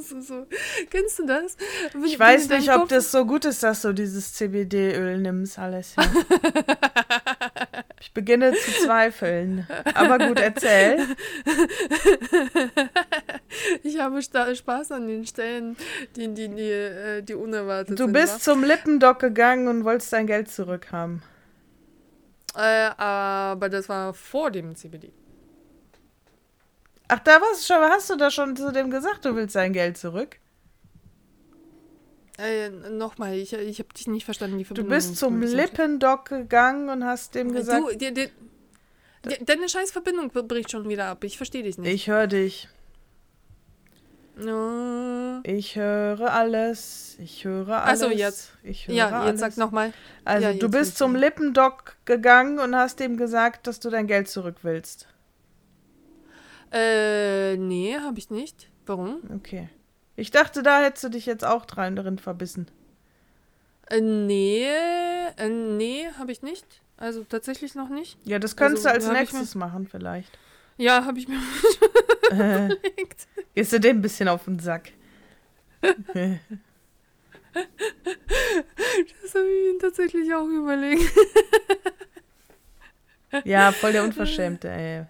So, so. Kennst du das? Wenn, ich weiß nicht, Kopf... ob das so gut ist, dass du dieses C B D-Öl nimmst, alles. Ja. Ich beginne zu zweifeln. Aber gut, erzähl. Ich habe sta- Spaß an den Stellen, die, die, die, äh, die unerwartet sind. Du bist sind, zum Lippendoc gegangen und wolltest dein Geld zurückhaben. Äh, aber das war vor dem C B D. Ach, da warst du schon, hast du da schon zu dem gesagt, du willst dein Geld zurück? Äh, nochmal, ich, ich habe dich nicht verstanden. Die Verbindung. Du bist zum Lippendoc gegangen und hast dem gesagt... Du, die, die, die, deine scheiß Verbindung bricht schon wieder ab, ich verstehe dich nicht. Ich höre dich. No. Ich höre alles, ich höre alles. Also jetzt. Ich höre ja, alles. Jetzt sag nochmal. Also ja, du bist zum Lippendoc gegangen und hast dem gesagt, dass du dein Geld zurück willst. Äh, nee, habe ich nicht. Warum? Okay. Ich dachte, da hättest du dich jetzt auch drin verbissen. Äh, nee, äh, nee, habe ich nicht. Also tatsächlich noch nicht. Ja, das könntest also, du als nächstes mir... machen vielleicht. Ja, habe ich mir äh, überlegt. Gehst du dem ein bisschen auf den Sack? Das habe ich mir tatsächlich auch überlegt. Ja, voll der Unverschämte, ey.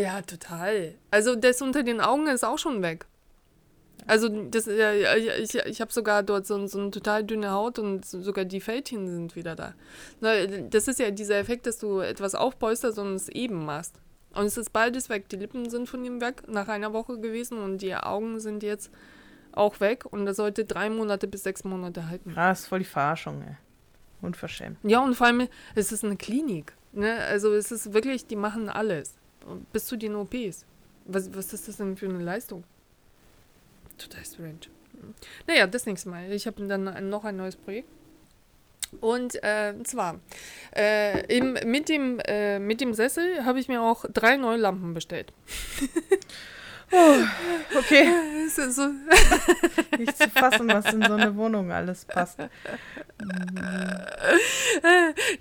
Ja, total. Also das unter den Augen ist auch schon weg. Also das, ja, ich, ich habe sogar dort so, so eine total dünne Haut und sogar die Fältchen sind wieder da. Das ist ja dieser Effekt, dass du etwas aufpolsterst und es eben machst. Und es ist beides weg. Die Lippen sind von ihm weg, nach einer Woche gewesen, und die Augen sind jetzt auch weg. Und das sollte drei Monate bis sechs Monate halten. Krass, voll die Verarschung, ey. Unverschämt. Ja, und vor allem, es ist eine Klinik. Ne? Also es ist wirklich, die machen alles. Bis zu den O Ps. Was, was ist das denn für eine Leistung? Total strange. Naja, das nächste Mal. Ich habe dann noch ein neues Projekt. Und äh, zwar, äh, im, mit, dem, äh, mit dem Sessel habe ich mir auch drei neue Lampen bestellt. Oh, okay. So. Nicht zu fassen, was in so eine Wohnung alles passt.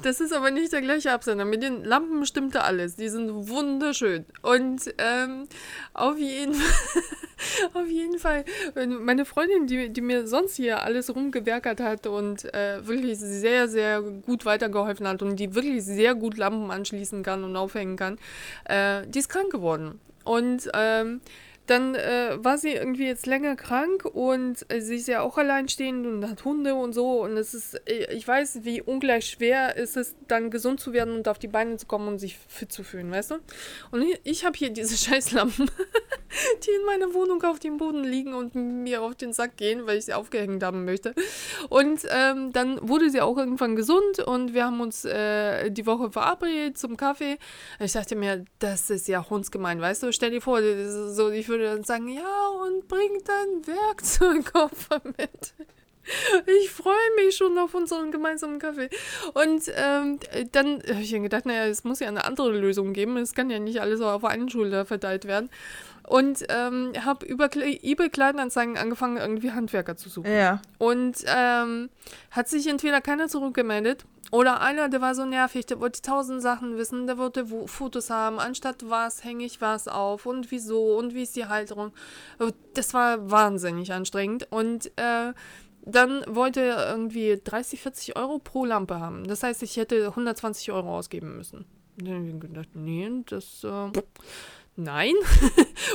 Das ist aber nicht der gleiche Absender. Mit den Lampen stimmte alles. Die sind wunderschön. Und ähm, auf jeden Fall, auf jeden Fall, meine Freundin, die, die mir sonst hier alles rumgewerkert hat und äh, wirklich sehr, sehr gut weitergeholfen hat und die wirklich sehr gut Lampen anschließen kann und aufhängen kann, äh, die ist krank geworden. Und ähm, dann äh, war sie irgendwie jetzt länger krank und äh, sie ist ja auch alleinstehend und hat Hunde und so. Und es ist, ich weiß, wie ungleich schwer ist es, dann gesund zu werden und auf die Beine zu kommen und sich fit zu fühlen, weißt du? Und ich, ich habe hier diese Scheißlampen, die in meiner Wohnung auf dem Boden liegen und mir auf den Sack gehen, weil ich sie aufgehängt haben möchte. Und ähm, dann wurde sie auch irgendwann gesund und wir haben uns äh, die Woche verabredet zum Kaffee. Ich dachte mir, das ist ja hundsgemein, weißt du? Stell dir vor, so, ich würde dann sagen, ja, und bring deinen Werkzeugkoffer mit. Ich freue mich schon auf unseren gemeinsamen Kaffee. Und ähm, dann habe ich gedacht, naja, es muss ja eine andere Lösung geben. Es kann ja nicht alles auf einen Schulter verteilt werden. Und ähm, habe über eBay-Kleinanzeigen angefangen, irgendwie Handwerker zu suchen. Ja. Und ähm, hat sich entweder keiner zurückgemeldet oder einer, der war so nervig, der wollte tausend Sachen wissen, der wollte Fotos haben, anstatt was hänge ich was auf und wieso und wie ist die Halterung. Das war wahnsinnig anstrengend. Und äh, dann wollte er irgendwie dreißig, vierzig Euro pro Lampe haben. Das heißt, ich hätte hundertzwanzig Euro ausgeben müssen. Und dann habe ich gedacht, nee, das... Äh, Nein.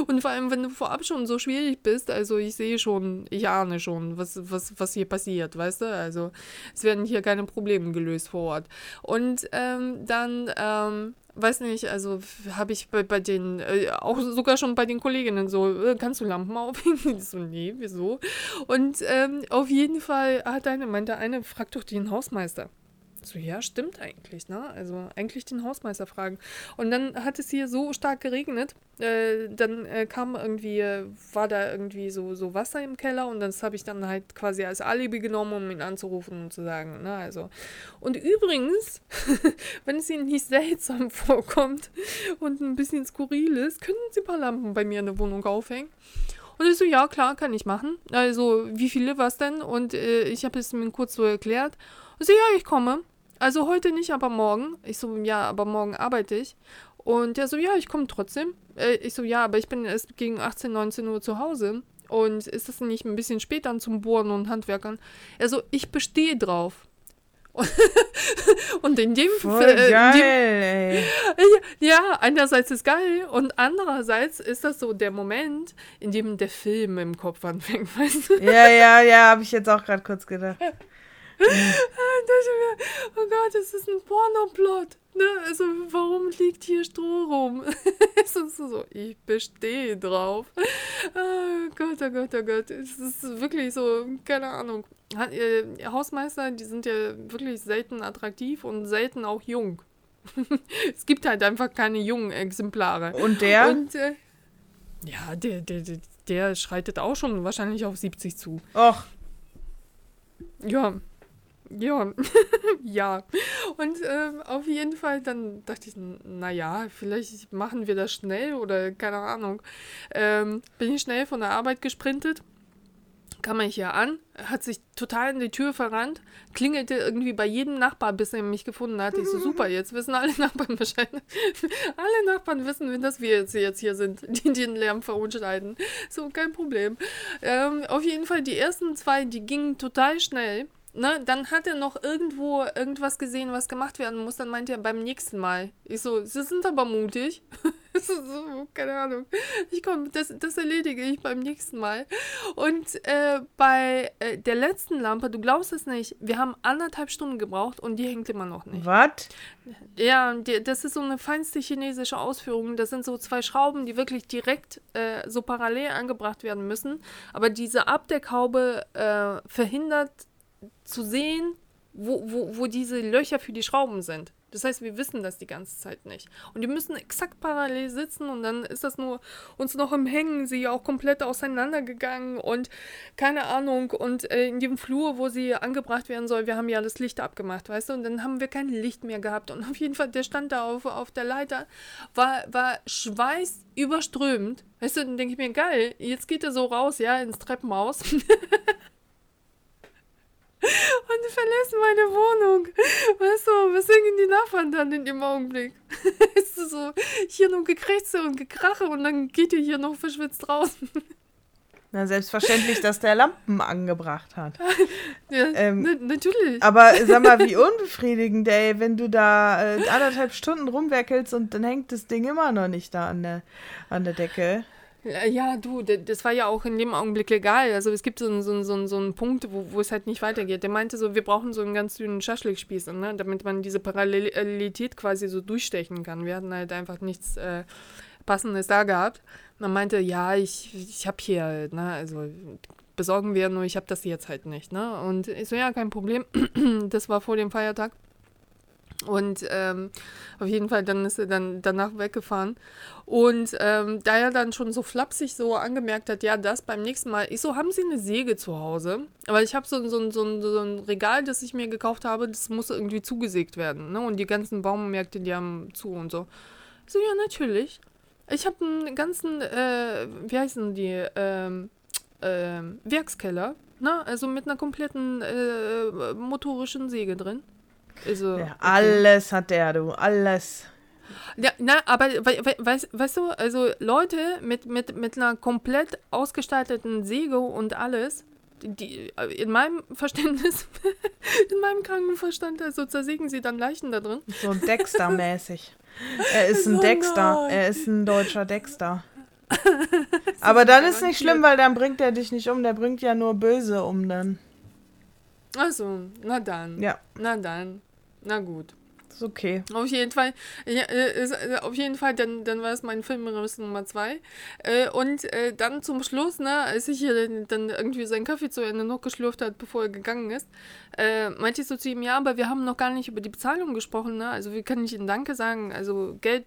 Und vor allem, wenn du vorab schon so schwierig bist, also ich sehe schon, ich ahne schon, was, was, was hier passiert, weißt du? Also es werden hier keine Probleme gelöst vor Ort. Und ähm, dann, ähm, weiß nicht, also habe ich bei, bei den, äh, auch sogar schon bei den Kolleginnen so, äh, kannst du Lampen aufhängen? So, nee, wieso? Und ähm, auf jeden Fall hat eine, meinte eine, frag doch den Hausmeister. So, ja, stimmt eigentlich, ne? Also eigentlich den Hausmeister fragen. Und dann hat es hier so stark geregnet, äh, dann äh, kam irgendwie, äh, war da irgendwie so, so Wasser im Keller und das habe ich dann halt quasi als Alibi genommen, um ihn anzurufen und zu sagen, ne, also. Und übrigens, wenn es Ihnen nicht seltsam vorkommt und ein bisschen skurril ist, können Sie ein paar Lampen bei mir in der Wohnung aufhängen. Und ich so, ja, klar, kann ich machen. Also, wie viele war es denn? Und äh, ich habe es mir kurz so erklärt. Und so, ja, ich komme. Also heute nicht, aber morgen. Ich so, ja, aber morgen arbeite ich. Und der so, ja, ich komme trotzdem. Äh, ich so, ja, aber ich bin erst gegen achtzehn, neunzehn Uhr zu Hause. Und ist das nicht ein bisschen spät dann zum Bohren und Handwerkern? Er so, ich bestehe drauf. Und in dem Fall. Äh, ja, einerseits ist geil und andererseits ist das so der Moment, in dem der Film im Kopf anfängt, weißt du? Ja, ja, ja, habe ich jetzt auch gerade kurz gedacht. Oh Gott, es ist ein Pornoplot. Ne? Also, warum liegt hier Stroh rum? Es ist so, ich bestehe drauf. Oh Gott, oh Gott, oh Gott. Es ist wirklich so, keine Ahnung. Hausmeister, die sind ja wirklich selten attraktiv und selten auch jung. Es gibt halt einfach keine jungen Exemplare. Und der? Und, äh, ja, der, der, der, der schreitet auch schon wahrscheinlich auf siebzig zu. Och. Ja. Ja, ja. Und äh, auf jeden Fall, dann dachte ich, naja, vielleicht machen wir das schnell oder keine Ahnung. Ähm, bin ich schnell von der Arbeit gesprintet, kam ich hier an, hat sich total in die Tür verrannt, klingelte irgendwie bei jedem Nachbar, bis er mich gefunden hat. Ich so, super, jetzt wissen alle Nachbarn Bescheid. Alle Nachbarn wissen, dass wir jetzt, jetzt hier sind, die den Lärm verunstalten. So, kein Problem. Ähm, auf jeden Fall, die ersten zwei, die gingen total schnell. Ne, dann hat er noch irgendwo irgendwas gesehen, was gemacht werden muss. Dann meinte er, beim nächsten Mal. Ich so, sie sind aber mutig. So, keine Ahnung. Ich komm, das, das erledige ich beim nächsten Mal. Und äh, bei äh, der letzten Lampe, du glaubst es nicht, wir haben anderthalb Stunden gebraucht und die hängt immer noch nicht. Was? Ja, die, das ist so eine feinste chinesische Ausführung. Das sind so zwei Schrauben, die wirklich direkt äh, so parallel angebracht werden müssen. Aber diese Abdeckhaube äh, verhindert zu sehen, wo, wo, wo diese Löcher für die Schrauben sind. Das heißt, wir wissen das die ganze Zeit nicht. Und die müssen exakt parallel sitzen und dann ist das nur uns noch im Hängen, sie auch komplett auseinandergegangen und keine Ahnung. Und äh, in dem Flur, wo sie angebracht werden soll, wir haben ja das Licht abgemacht, weißt du, und dann haben wir kein Licht mehr gehabt. Und auf jeden Fall, der stand da auf, auf der Leiter, war, war schweißüberströmend. Weißt du, dann denke ich mir, geil, jetzt geht er so raus, ja, ins Treppenhaus. Und verlässt meine Wohnung. Weißt du, was singen die Nachbarn dann in dem Augenblick? Weißt du, so hier noch Gekrächze und Gekrache und dann geht ihr hier noch verschwitzt raus. Na, selbstverständlich, dass der Lampen angebracht hat. Ja, ähm, ne, natürlich. Aber sag mal, wie unbefriedigend, ey, wenn du da äh, anderthalb Stunden rumwerkelst und dann hängt das Ding immer noch nicht da an der, an der Decke. Ja, du, das war ja auch in dem Augenblick legal. Also es gibt so einen, so einen, so einen, so einen Punkt, wo, wo es halt nicht weitergeht. Der meinte so, wir brauchen so einen ganz dünnen Schaschlikspieß, ne, damit man diese Parallelität quasi so durchstechen kann. Wir hatten halt einfach nichts äh, Passendes da gehabt. Man meinte, ja, ich, ich habe hier, ne, also besorgen wir, nur ich habe das jetzt halt nicht. Ne? Und ich so, ja, kein Problem. Das war vor dem Feiertag. Und ähm, auf jeden Fall, dann ist er dann danach weggefahren. Und ähm, da er dann schon so flapsig so angemerkt hat, ja, das beim nächsten Mal. Ich so, haben Sie eine Säge zu Hause? Aber ich habe so, so, so, so ein Regal, das ich mir gekauft habe, das muss irgendwie zugesägt werden. Ne? Und die ganzen Baumärkte, die haben zu und so. Ich so, ja, natürlich. Ich habe einen ganzen, äh, wie heißen die, ähm, äh, Werkskeller. Ne? Also mit einer kompletten äh, motorischen Säge drin. Also, ja, alles okay. Hat der, du, alles. Ja, na, aber we, we, weißt, weißt du, also Leute mit, mit, mit einer komplett ausgestalteten Säge und alles, die, in meinem Verständnis, in meinem kranken Verstand, also zersägen sie dann Leichen da drin. So ein Dexter-mäßig. Er ist so ein Dexter, nein. Er ist ein deutscher Dexter. Aber dann ist nicht schlimm, weil dann bringt er dich nicht um, der bringt ja nur Böse um dann. Ach so, na dann. Ja. Na dann. Na gut. Ist okay. Auf jeden Fall, ja, ist, auf jeden Fall, dann, dann war es mein Filmriss Nummer zwei. Äh, und äh, dann zum Schluss, ne, als ich hier dann irgendwie seinen Kaffee zu Ende noch geschlürft hat, bevor er gegangen ist, äh, meinte ich so zu ihm, ja, aber wir haben noch gar nicht über die Bezahlung gesprochen, ne? Also wir können nicht Ihnen Danke sagen, also Geld,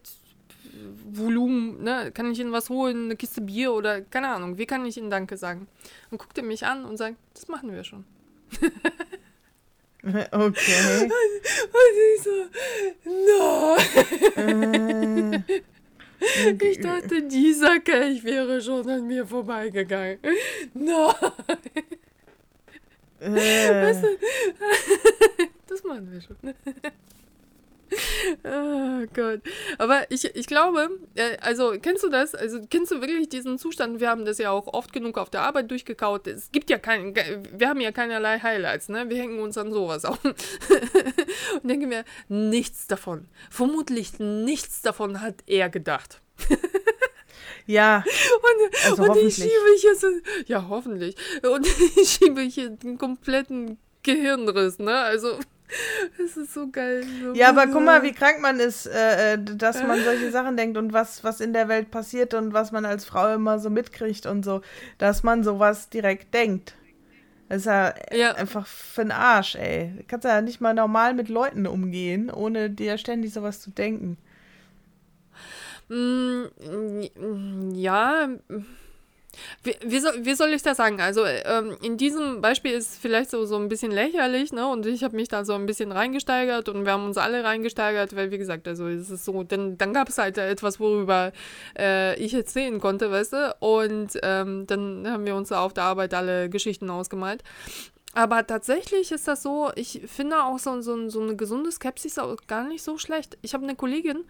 Volumen, ne? Kann ich Ihnen was holen, eine Kiste Bier oder keine Ahnung, wie kann ich Ihnen Danke sagen? Und guckt er mich an und sagt, das machen wir schon. Okay. Und ich so, no. äh, Ich dachte, dieser Kelch wäre schon an mir vorbeigegangen. Nein. Äh. Weißt du, das machen wir schon. Oh Gott. Aber ich, ich glaube, also kennst du das? Also kennst du wirklich diesen Zustand? Wir haben das ja auch oft genug auf der Arbeit durchgekaut. Es gibt ja keinen, wir haben ja keinerlei Highlights, ne? Wir hängen uns an sowas auf. Und denken wir, nichts davon. Vermutlich nichts davon hat er gedacht. Ja, und, also und hoffentlich. Ich schiebe ich jetzt, ja hoffentlich, und ich schiebe hier den kompletten Gehirnriss, ne, also es ist so geil. So ja, aber guck mal, wie krank man ist, äh, dass man solche Sachen denkt und was, was in der Welt passiert und was man als Frau immer so mitkriegt und so, dass man sowas direkt denkt. Das ist ja, ja einfach für den Arsch, ey. Du kannst ja nicht mal normal mit Leuten umgehen, ohne dir ständig sowas zu denken. Ja, wie, wie, soll, wie soll ich das sagen? Also ähm, in diesem Beispiel ist es vielleicht so, so ein bisschen lächerlich, ne? Und ich habe mich da so ein bisschen reingesteigert und wir haben uns alle reingesteigert, weil wie gesagt, also es ist so, dann, dann gab es halt etwas, worüber äh, ich erzählen konnte, weißt du? Und ähm, dann haben wir uns auf der Arbeit alle Geschichten ausgemalt. Aber tatsächlich ist das so, ich finde auch so, so, so eine gesunde Skepsis auch gar nicht so schlecht. Ich habe eine Kollegin,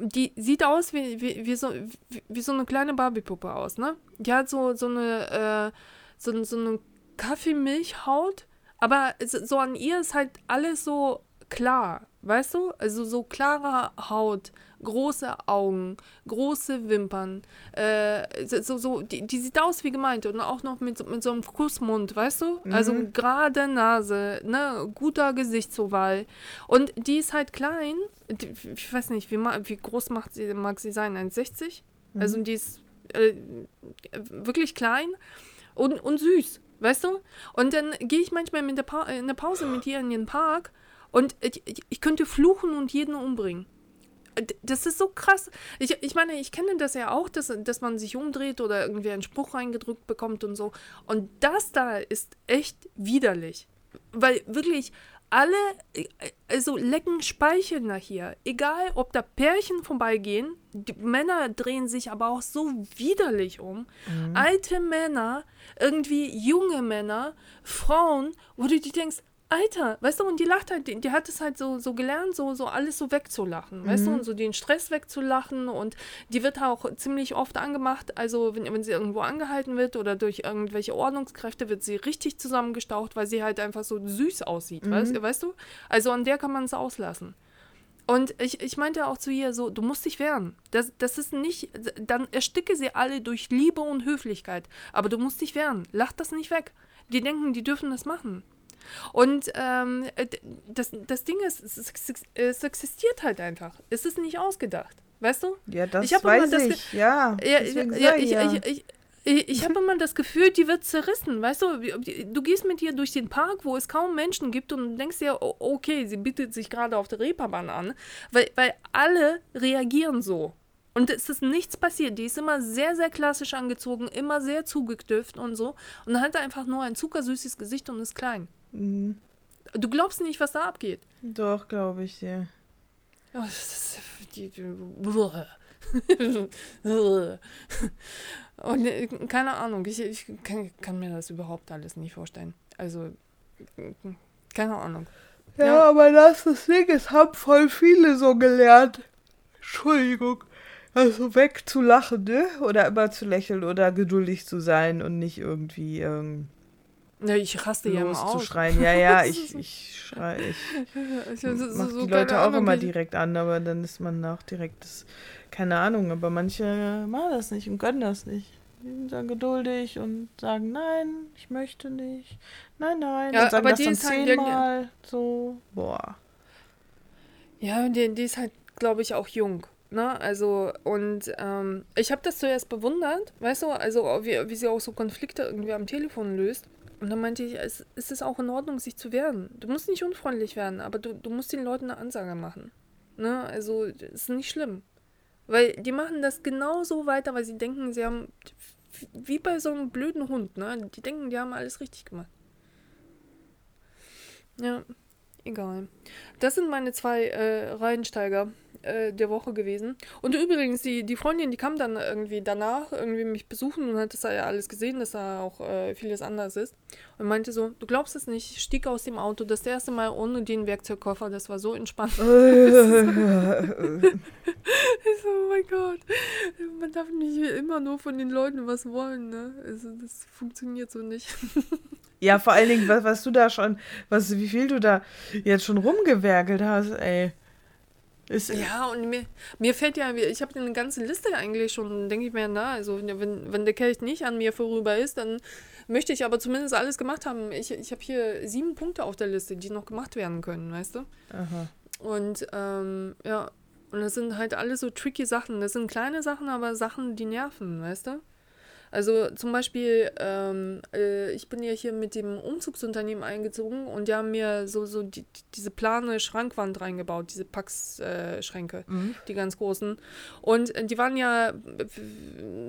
die sieht aus wie, wie, wie, so, wie, wie so eine kleine Barbie-Puppe aus, ne? Die hat so, so eine äh, so, so eine Kaffeemilchhaut, aber so an ihr ist halt alles so klar, weißt du? Also so klare Haut, große Augen, große Wimpern, äh, so, so, die, die sieht aus wie gemeint und auch noch mit, mit so einem Kussmund, weißt du? Mhm. Also gerade Nase, ne, guter Gesichtsoval. Und die ist halt klein, die, ich weiß nicht, wie, wie groß macht sie, mag sie sein, eins Komma sechzig? Mhm. Also die ist äh, wirklich klein und, und süß, weißt du? Und dann gehe ich manchmal mit der pa- in der Pause mit ihr in den Park und ich, ich könnte fluchen und jeden umbringen. Das ist so krass. Ich, ich meine, ich kenne das ja auch, dass, dass man sich umdreht oder irgendwie einen Spruch reingedrückt bekommt und so. Und das da ist echt widerlich. Weil wirklich alle, also lecken Speichel nachher. Egal, ob da Pärchen vorbeigehen, die Männer drehen sich aber auch so widerlich um. Mhm. Alte Männer, irgendwie junge Männer, Frauen, wo du dir denkst, Alter, weißt du, und die lacht halt, die, die hat es halt so, so gelernt, so, so alles so wegzulachen, mhm. weißt du, und so den Stress wegzulachen und die wird auch ziemlich oft angemacht, also wenn, wenn sie irgendwo angehalten wird oder durch irgendwelche Ordnungskräfte wird sie richtig zusammengestaucht, weil sie halt einfach so süß aussieht, mhm. weißt, weißt du, also an der kann man es auslassen. Und ich, ich meinte auch zu ihr so, du musst dich wehren. Das, das ist nicht, dann ersticke sie alle durch Liebe und Höflichkeit, aber du musst dich wehren, lach das nicht weg. Die denken, die dürfen das machen. Und ähm, das, das Ding ist, es existiert halt einfach. Es ist nicht ausgedacht, weißt du? Ja, das ich weiß das ich, Ge- ja. ja, ja, ich, ja. Ich, ich, ich, ich habe immer das Gefühl, die wird zerrissen, weißt du? Du gehst mit ihr durch den Park, wo es kaum Menschen gibt und denkst dir, okay, sie bietet sich gerade auf der Reeperbahn an, weil, weil alle reagieren so. Und es ist nichts passiert. Die ist immer sehr, sehr klassisch angezogen, immer sehr zugeknöpft und so. Und hat einfach nur ein zuckersüßes Gesicht und ist klein. Mhm. Du glaubst nicht, was da abgeht. Doch, glaube ich dir. Ja. Und keine Ahnung, ich, ich kann, kann mir das überhaupt alles nicht vorstellen. Also, keine Ahnung. Ja, ja. Aber das ist es haben voll viele so gelernt. Entschuldigung. Also wegzulachen, ne? Oder immer zu lächeln oder geduldig zu sein und nicht irgendwie... Ähm Ja, ich hasse ja immer auch. Loszuschreien, ja, ja, ich, ich schreie, ich mach die Leute auch immer direkt an, aber dann ist man auch direkt, das, keine Ahnung, aber manche machen das nicht und können das nicht. Die sind dann geduldig und sagen, nein, ich möchte nicht, nein, nein, ja, und sagen das dann zehnmal, so, boah. Ja, und die, die ist halt, glaube ich, auch jung. Ne, also, und ähm, ich habe das zuerst bewundert, weißt du, also wie, wie sie auch so Konflikte irgendwie am Telefon löst. Und dann meinte ich, es ist auch in Ordnung, sich zu wehren. Du musst nicht unfreundlich werden, aber du, du musst den Leuten eine Ansage machen. Ne? Also, ist nicht schlimm. Weil die machen das genauso weiter, weil sie denken, sie haben, wie bei so einem blöden Hund, ne? Die denken, die haben alles richtig gemacht. Ja, egal. Das sind meine zwei äh, Reinsteiger. äh, der Woche gewesen. Und übrigens, die, die Freundin, die kam dann irgendwie danach irgendwie mich besuchen und hat das ja alles gesehen, dass da auch äh, vieles anders ist. Und meinte so, du glaubst es nicht, ich stieg aus dem Auto, das erste Mal ohne den Werkzeugkoffer, das war so entspannt. Ich so, oh mein Gott, man darf nicht immer nur von den Leuten was wollen, ne? Also das funktioniert so nicht. Ja, vor allen Dingen, was, was du da schon, was, wie viel du da jetzt schon rumgewerkelt hast, ey. Ist, ja, und mir, mir fällt ja, ich habe eine ganze Liste eigentlich schon, denke ich mir, na, also wenn, wenn der Kelch nicht an mir vorüber ist, dann möchte ich aber zumindest alles gemacht haben. Ich, ich habe hier sieben Punkte auf der Liste, die noch gemacht werden können, weißt du? Aha. Und ähm, ja, und das sind halt alles so tricky Sachen. Das sind kleine Sachen, aber Sachen, die nerven, weißt du? Also zum Beispiel, ähm, äh, ich bin ja hier mit dem Umzugsunternehmen eingezogen und die haben mir so, so die, diese plane Schrankwand reingebaut, diese Pax-Schränke, äh, mhm. die ganz großen. Und äh, die waren ja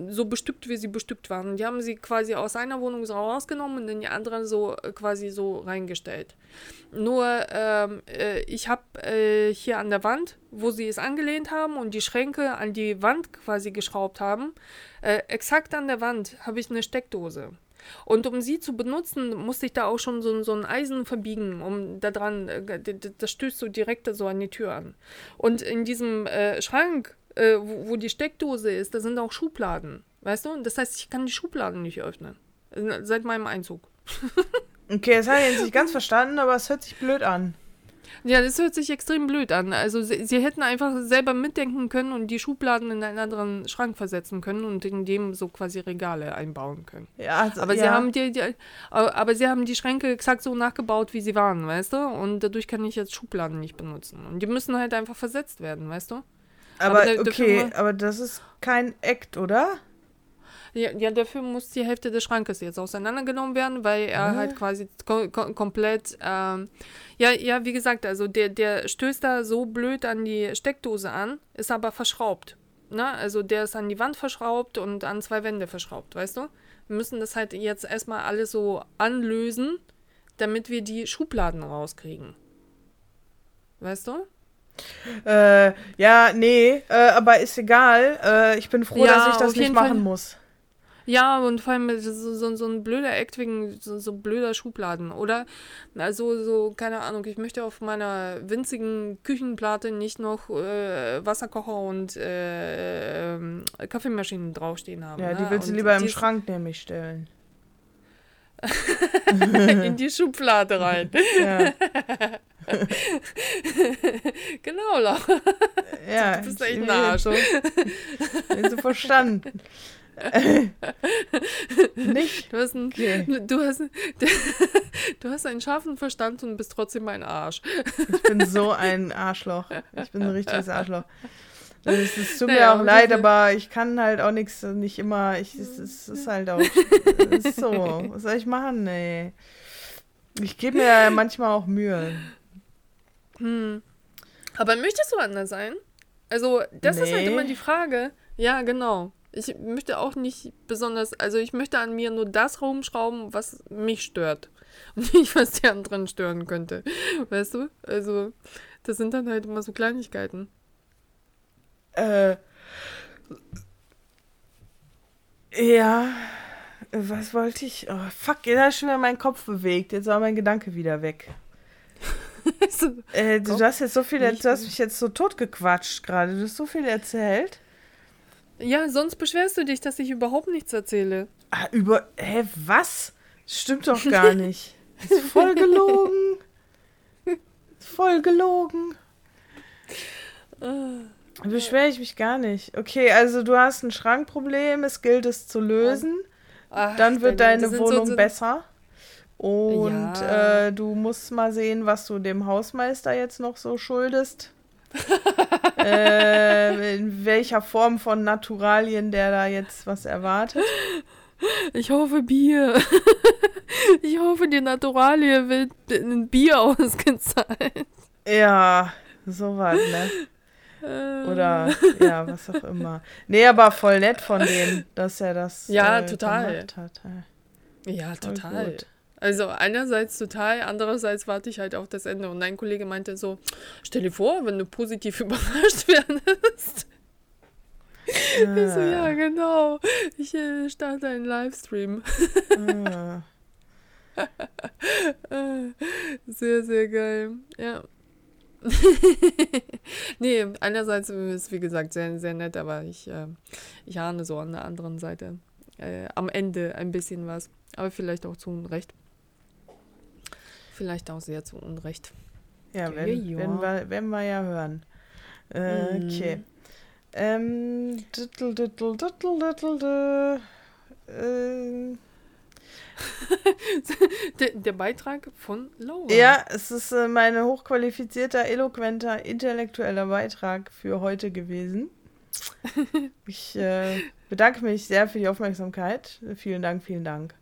so bestückt, wie sie bestückt waren. Die haben sie quasi aus einer Wohnung so rausgenommen und in die andere so äh, quasi so reingestellt. Nur ähm, äh, ich habe äh, hier an der Wand, wo sie es angelehnt haben und die Schränke an die Wand quasi geschraubt haben, äh, exakt an der Wand habe ich eine Steckdose. Und um sie zu benutzen, musste ich da auch schon so, so ein Eisen verbiegen, um da dran, äh, das stößt so direkt so an die Tür an. Und in diesem äh, Schrank, äh, wo, wo die Steckdose ist, da sind auch Schubladen, weißt du? Das heißt, ich kann die Schubladen nicht öffnen, seit meinem Einzug. Okay, das habe ich jetzt nicht ganz verstanden, aber es hört sich blöd an. Ja, das hört sich extrem blöd an. Also sie, sie hätten einfach selber mitdenken können und die Schubladen in einen anderen Schrank versetzen können und in dem so quasi Regale einbauen können. Ja, also, aber, ja. Sie haben die, die, aber sie haben die Schränke exakt so nachgebaut, wie sie waren, weißt du? Und dadurch kann ich jetzt Schubladen nicht benutzen. Und die müssen halt einfach versetzt werden, weißt du? Aber, aber da, okay, wir, aber das ist kein Act, oder? Ja, ja, dafür muss die Hälfte des Schrankes jetzt auseinandergenommen werden, weil er äh. halt quasi kom- kom- komplett, ähm, ja, ja, wie gesagt, also der, der stößt da so blöd an die Steckdose an, ist aber verschraubt, ne? Also der ist an die Wand verschraubt und an zwei Wände verschraubt, weißt du? Wir müssen das halt jetzt erstmal alles so anlösen, damit wir die Schubladen rauskriegen. Weißt du? Äh, ja, nee, äh, aber ist egal. Äh, ich bin froh, ja, dass ich das nicht machen Fall. muss. Ja, und vor allem so, so, so ein blöder Act wegen so, so blöder Schubladen, oder? Also, so, keine Ahnung, ich möchte auf meiner winzigen Küchenplatte nicht noch äh, Wasserkocher und äh, äh, Kaffeemaschinen draufstehen haben. Ja, die ne? willst du lieber im Schrank nämlich stellen. In die Schublade rein. Ja. Genau, Laura. Ja, du bist echt ein Arsch. Hast du verstanden? Nicht? Du hast, einen, okay. du, hast, du hast einen scharfen Verstand und bist trotzdem ein Arsch. Ich bin so ein Arschloch. Ich bin ein richtiges Arschloch. Es tut mir naja, auch leid, aber ich kann halt auch nichts, nicht immer. Ich, es, es ist halt auch ist so. Was soll ich machen? Nee. Ich gebe mir manchmal auch Mühe. Hm. Aber möchtest du anders sein? Also, das nee. ist halt immer die Frage. Ja, genau. Ich möchte auch nicht besonders, also ich möchte an mir nur das rumschrauben, was mich stört. Und nicht, was die anderen stören könnte. Weißt du? Also, das sind dann halt immer so Kleinigkeiten. Äh. Ja. Was wollte ich? Oh, fuck, jetzt hat schon wieder meinen Kopf bewegt. Jetzt war mein Gedanke wieder weg. äh, du hast jetzt so viel, du hast mich jetzt so totgequatscht gerade. Du hast so viel erzählt. Ja, sonst beschwerst du dich, dass ich überhaupt nichts erzähle. Ah, über... Hä, was? Stimmt doch gar nicht. Ist voll gelogen. Ist voll gelogen. Beschwere ich mich gar nicht. Okay, also du hast ein Schrankproblem, es gilt es zu lösen. Ach, dann wird deine Wohnung so, so besser. Und ja. äh, du musst mal sehen, was du dem Hausmeister jetzt noch so schuldest. äh, in welcher Form von Naturalien der da jetzt was erwartet. Ich hoffe Bier. Ich hoffe, die Naturalie wird in Bier ausgezahlt. Ja, sowas, ne? Oder, ja, was auch immer. Nee, aber voll nett von dem, dass er das ja, äh, total. gemacht hat. Ja, voll total. Gut. Also einerseits total, andererseits warte ich halt auf das Ende. Und ein Kollege meinte so, stell dir vor, wenn du positiv überrascht werdest. Ah. Ich so, ja genau, ich äh, starte einen Livestream. Ah. Sehr, sehr geil, ja. Nee, einerseits ist wie gesagt sehr, sehr nett, aber ich, äh, ich ahne so an der anderen Seite äh, am Ende ein bisschen was, aber vielleicht auch zu Unrecht. Vielleicht auch sehr zu Unrecht. Ja, wenn, ja, ja. wenn, wir, wenn wir ja hören. Äh, mm. Okay. Ähm, dittel, dittel, dittel, dittel, dittel, ähm. der, der Beitrag von Laura. Ja, es ist äh, mein hochqualifizierter, eloquenter, intellektueller Beitrag für heute gewesen. Ich äh, bedanke mich sehr für die Aufmerksamkeit. Vielen Dank, vielen Dank.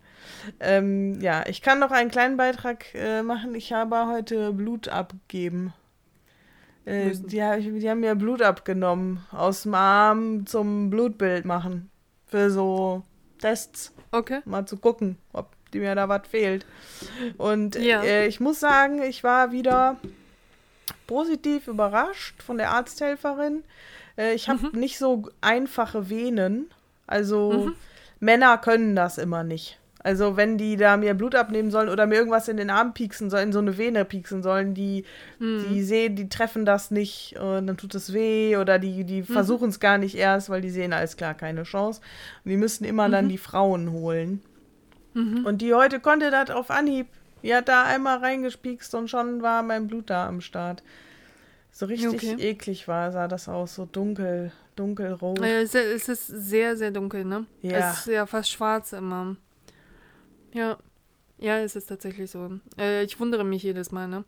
Ähm, ja, ich kann noch einen kleinen Beitrag äh, machen. Ich habe heute Blut abgegeben. Äh, die, hab ich, die haben mir Blut abgenommen. Aus dem Arm zum Blutbild machen. Für so Tests. Okay. Mal zu gucken, ob mir da was fehlt. Und ja. äh, ich muss sagen, ich war wieder positiv überrascht von der Arzthelferin. Äh, ich habe mhm. nicht so einfache Venen. Also mhm. Männer können das immer nicht. Also wenn die da mir Blut abnehmen sollen oder mir irgendwas in den Arm pieksen sollen, so eine Vene pieksen sollen, die, mhm. die sehen, die treffen das nicht und dann tut es weh oder die, die mhm. versuchen es gar nicht erst, weil die sehen, alles klar, keine Chance. Und die müssen immer mhm. dann die Frauen holen. Mhm. Und die heute konnte das auf Anhieb. Die hat da einmal reingespiekst und schon war mein Blut da am Start. So richtig okay. eklig war, sah das aus, so dunkel, dunkelrot. Es ist sehr, sehr dunkel, ne? Ja. Es ist ja fast schwarz immer. Ja, ja, es ist tatsächlich so. Äh, ich wundere mich jedes Mal, ne?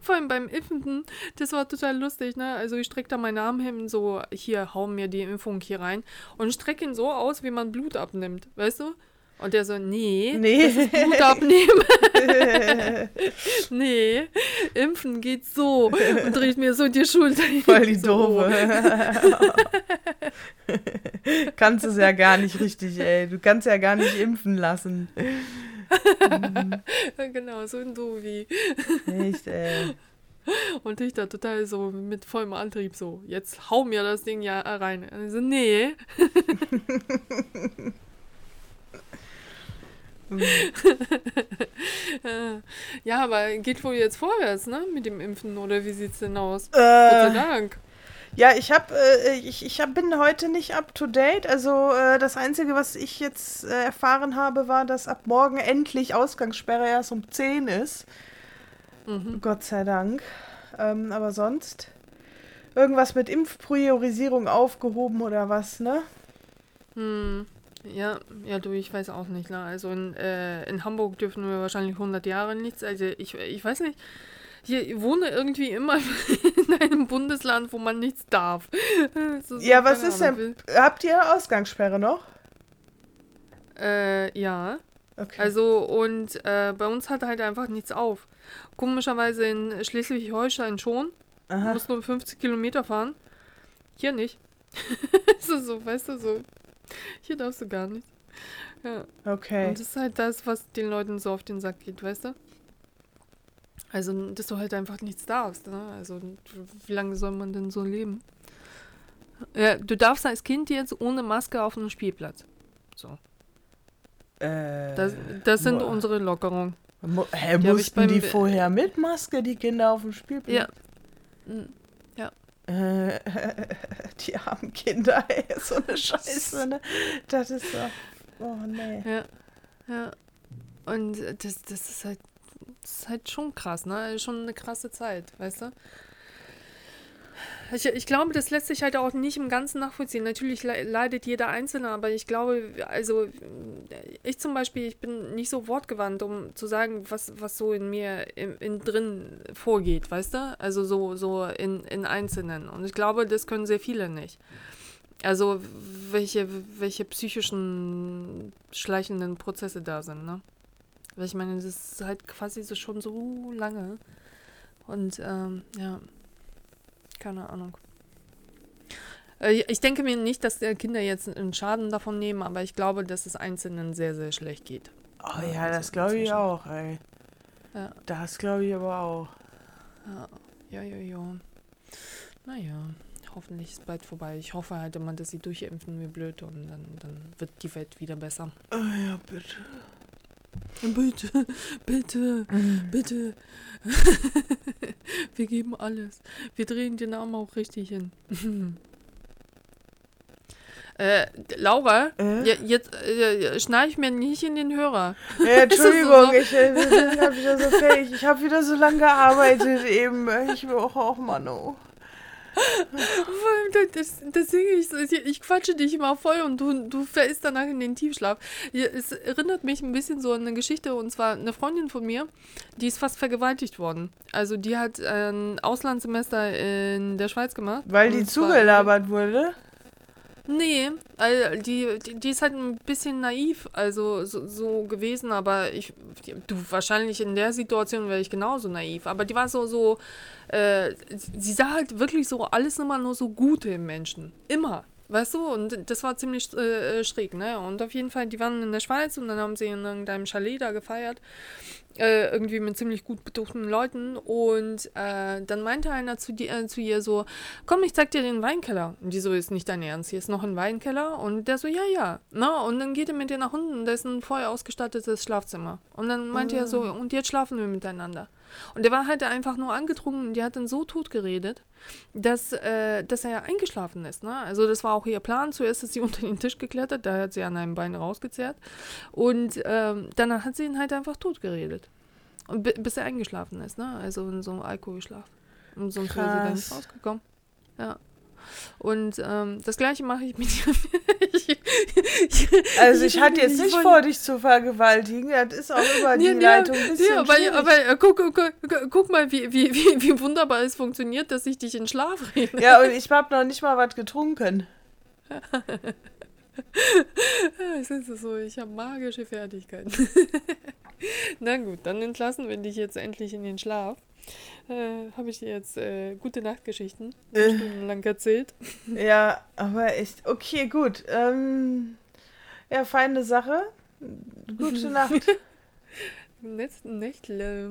Vor allem beim Impfen, das war total lustig, ne? Also ich strecke da meinen Arm hin, so, hier, hau mir die Impfung hier rein und strecke ihn so aus, wie man Blut abnimmt, weißt du? Und der so, nee, nee. das ist Blut abnehmen. nee, impfen geht so. Und dreht mir so die Schulter hin. Voll die Doofe. Kannst es ja gar nicht richtig, ey. Du kannst ja gar nicht impfen lassen. Genau, so ein Doofi. Echt, ey. Und ich da total so mit vollem Antrieb so, jetzt hau mir das Ding ja rein. Und ich so, nee. Ja, aber geht wohl jetzt vorwärts, ne? Mit dem Impfen, oder wie sieht's denn aus? Äh, Gott sei Dank. Ja, ich hab, äh, ich, ich hab, bin heute nicht up to date. Also äh, das Einzige, was ich jetzt äh, erfahren habe, war, dass ab morgen endlich Ausgangssperre erst um zehn ist. Mhm. Gott sei Dank. Ähm, aber sonst irgendwas mit Impfpriorisierung aufgehoben oder was, ne? Hm. Ja, ja, du, ich weiß auch nicht, ne? Also in, äh, in Hamburg dürfen wir wahrscheinlich hundert Jahre nichts. Also ich, ich weiß nicht, ich wohne irgendwie immer in einem Bundesland, wo man nichts darf. So, ja, was ist Ahnung. denn? Habt ihr Ausgangssperre noch? Äh, ja. Okay. Also und äh, bei uns hat halt einfach nichts auf. Komischerweise in Schleswig-Holstein schon. Aha. Du musst nur fünfzig Kilometer fahren. Hier nicht. so, so, weißt du, so. Hier darfst du gar nicht. Ja. Okay. Und das ist halt das, was den Leuten so auf den Sack geht, weißt du? Also, dass du halt einfach nichts darfst, ne? Also, wie lange soll man denn so leben? Ja, du darfst als Kind jetzt ohne Maske auf einem Spielplatz. So. Äh, das, das sind boah. unsere Lockerungen. Mo- Hä, die mussten die vorher mit Maske, die Kinder auf dem Spielplatz? Ja. Ja. Die armen Kinder, ey, so eine Scheiße, ne? Das ist so, oh nee. Ja, ja. Und das, das ist halt, das ist halt schon krass, ne? Schon eine krasse Zeit, weißt du? Ich, ich glaube, das lässt sich halt auch nicht im Ganzen nachvollziehen. Natürlich le- leidet jeder Einzelne, aber ich glaube, also ich zum Beispiel, ich bin nicht so wortgewandt, um zu sagen, was, was so in mir in, in drin vorgeht, weißt du? Also so, so in, in Einzelnen. Und ich glaube, das können sehr viele nicht. Also welche, welche psychischen schleichenden Prozesse da sind, ne? Weil ich meine, das ist halt quasi so schon so lange. Und ähm, ja... Keine Ahnung. Ich denke mir nicht, dass Kinder jetzt einen Schaden davon nehmen, aber ich glaube, dass es Einzelnen sehr, sehr schlecht geht. Oh ja, also das glaube ich auch, ey. Ja. Das glaube ich aber auch. Ja, ja, ja. Naja, hoffentlich ist es bald vorbei. Ich hoffe halt immer, dass sie durchimpfen wie blöd und dann, dann wird die Welt wieder besser. Oh ja, bitte. Bitte, bitte, mhm. bitte. Wir geben alles. Wir drehen den Arm auch richtig hin. Äh, Laura, äh? J- jetzt äh, schnall ich mir nicht in den Hörer. Äh, Entschuldigung, ich, äh, ich habe wieder so fertig. Ich habe wieder so lange gearbeitet eben. Ich will auch, auch Mano. Vor allem, das, das singe ich, ich quatsche dich immer voll und du, du fällst danach in den Tiefschlaf. Es erinnert mich ein bisschen so an eine Geschichte, und zwar eine Freundin von mir, die ist fast vergewaltigt worden. Also die hat ein Auslandssemester in der Schweiz gemacht. Weil die zugelabert wurde? Nee, also die, die, die ist halt ein bisschen naiv, also so, so gewesen, aber ich, du, wahrscheinlich in der Situation wäre ich genauso naiv, aber die war so, so, äh, sie sah halt wirklich so alles immer nur so Gute im Menschen, immer, weißt du, und das war ziemlich äh, schräg, ne, und auf jeden Fall, die waren in der Schweiz und dann haben sie in irgendeinem Chalet da gefeiert, äh, irgendwie mit ziemlich gut betuchten Leuten, und äh, dann meinte einer zu, die, äh, zu ihr so, komm, ich zeig dir den Weinkeller. Und die so, ist nicht dein Ernst, hier ist noch ein Weinkeller? Und der so, ja, ja. Na, und dann geht er mit dir nach unten, da ist ein voll ausgestattetes Schlafzimmer. Und dann meinte mhm. er so, und jetzt schlafen wir miteinander. Und der war halt einfach nur angetrunken und die hat dann so tot geredet, dass, äh, dass er ja eingeschlafen ist. Ne? Also das war auch ihr Plan. Zuerst ist sie unter den Tisch geklettert, da hat sie an einem Bein rausgezerrt. Und ähm, danach hat sie ihn halt einfach tot geredet. Und b- bis er eingeschlafen ist, ne? Also in so einem Alkoholschlaf. Und sonst wäre sie dann nicht rausgekommen. Ja. Und ähm, das Gleiche mache ich mit dir. ich, ich, also ich, ich hatte jetzt nicht vor, dich zu vergewaltigen. Das ist auch immer die ja, Leitung ein bisschen ja, weil, aber guck, guck, guck mal, wie, wie, wie, wie wunderbar es funktioniert, dass ich dich in Schlaf rede. Ja, und ich habe noch nicht mal was getrunken. Es ist so, ich habe magische Fertigkeiten. Na gut, dann entlassen wir dich jetzt endlich in den Schlaf. Äh, habe ich dir jetzt äh, gute Nachtgeschichten äh. stundenlang erzählt. Ja, aber echt, okay, gut. Ähm, ja, feine Sache. Gute Nacht. Letzten Nächtle.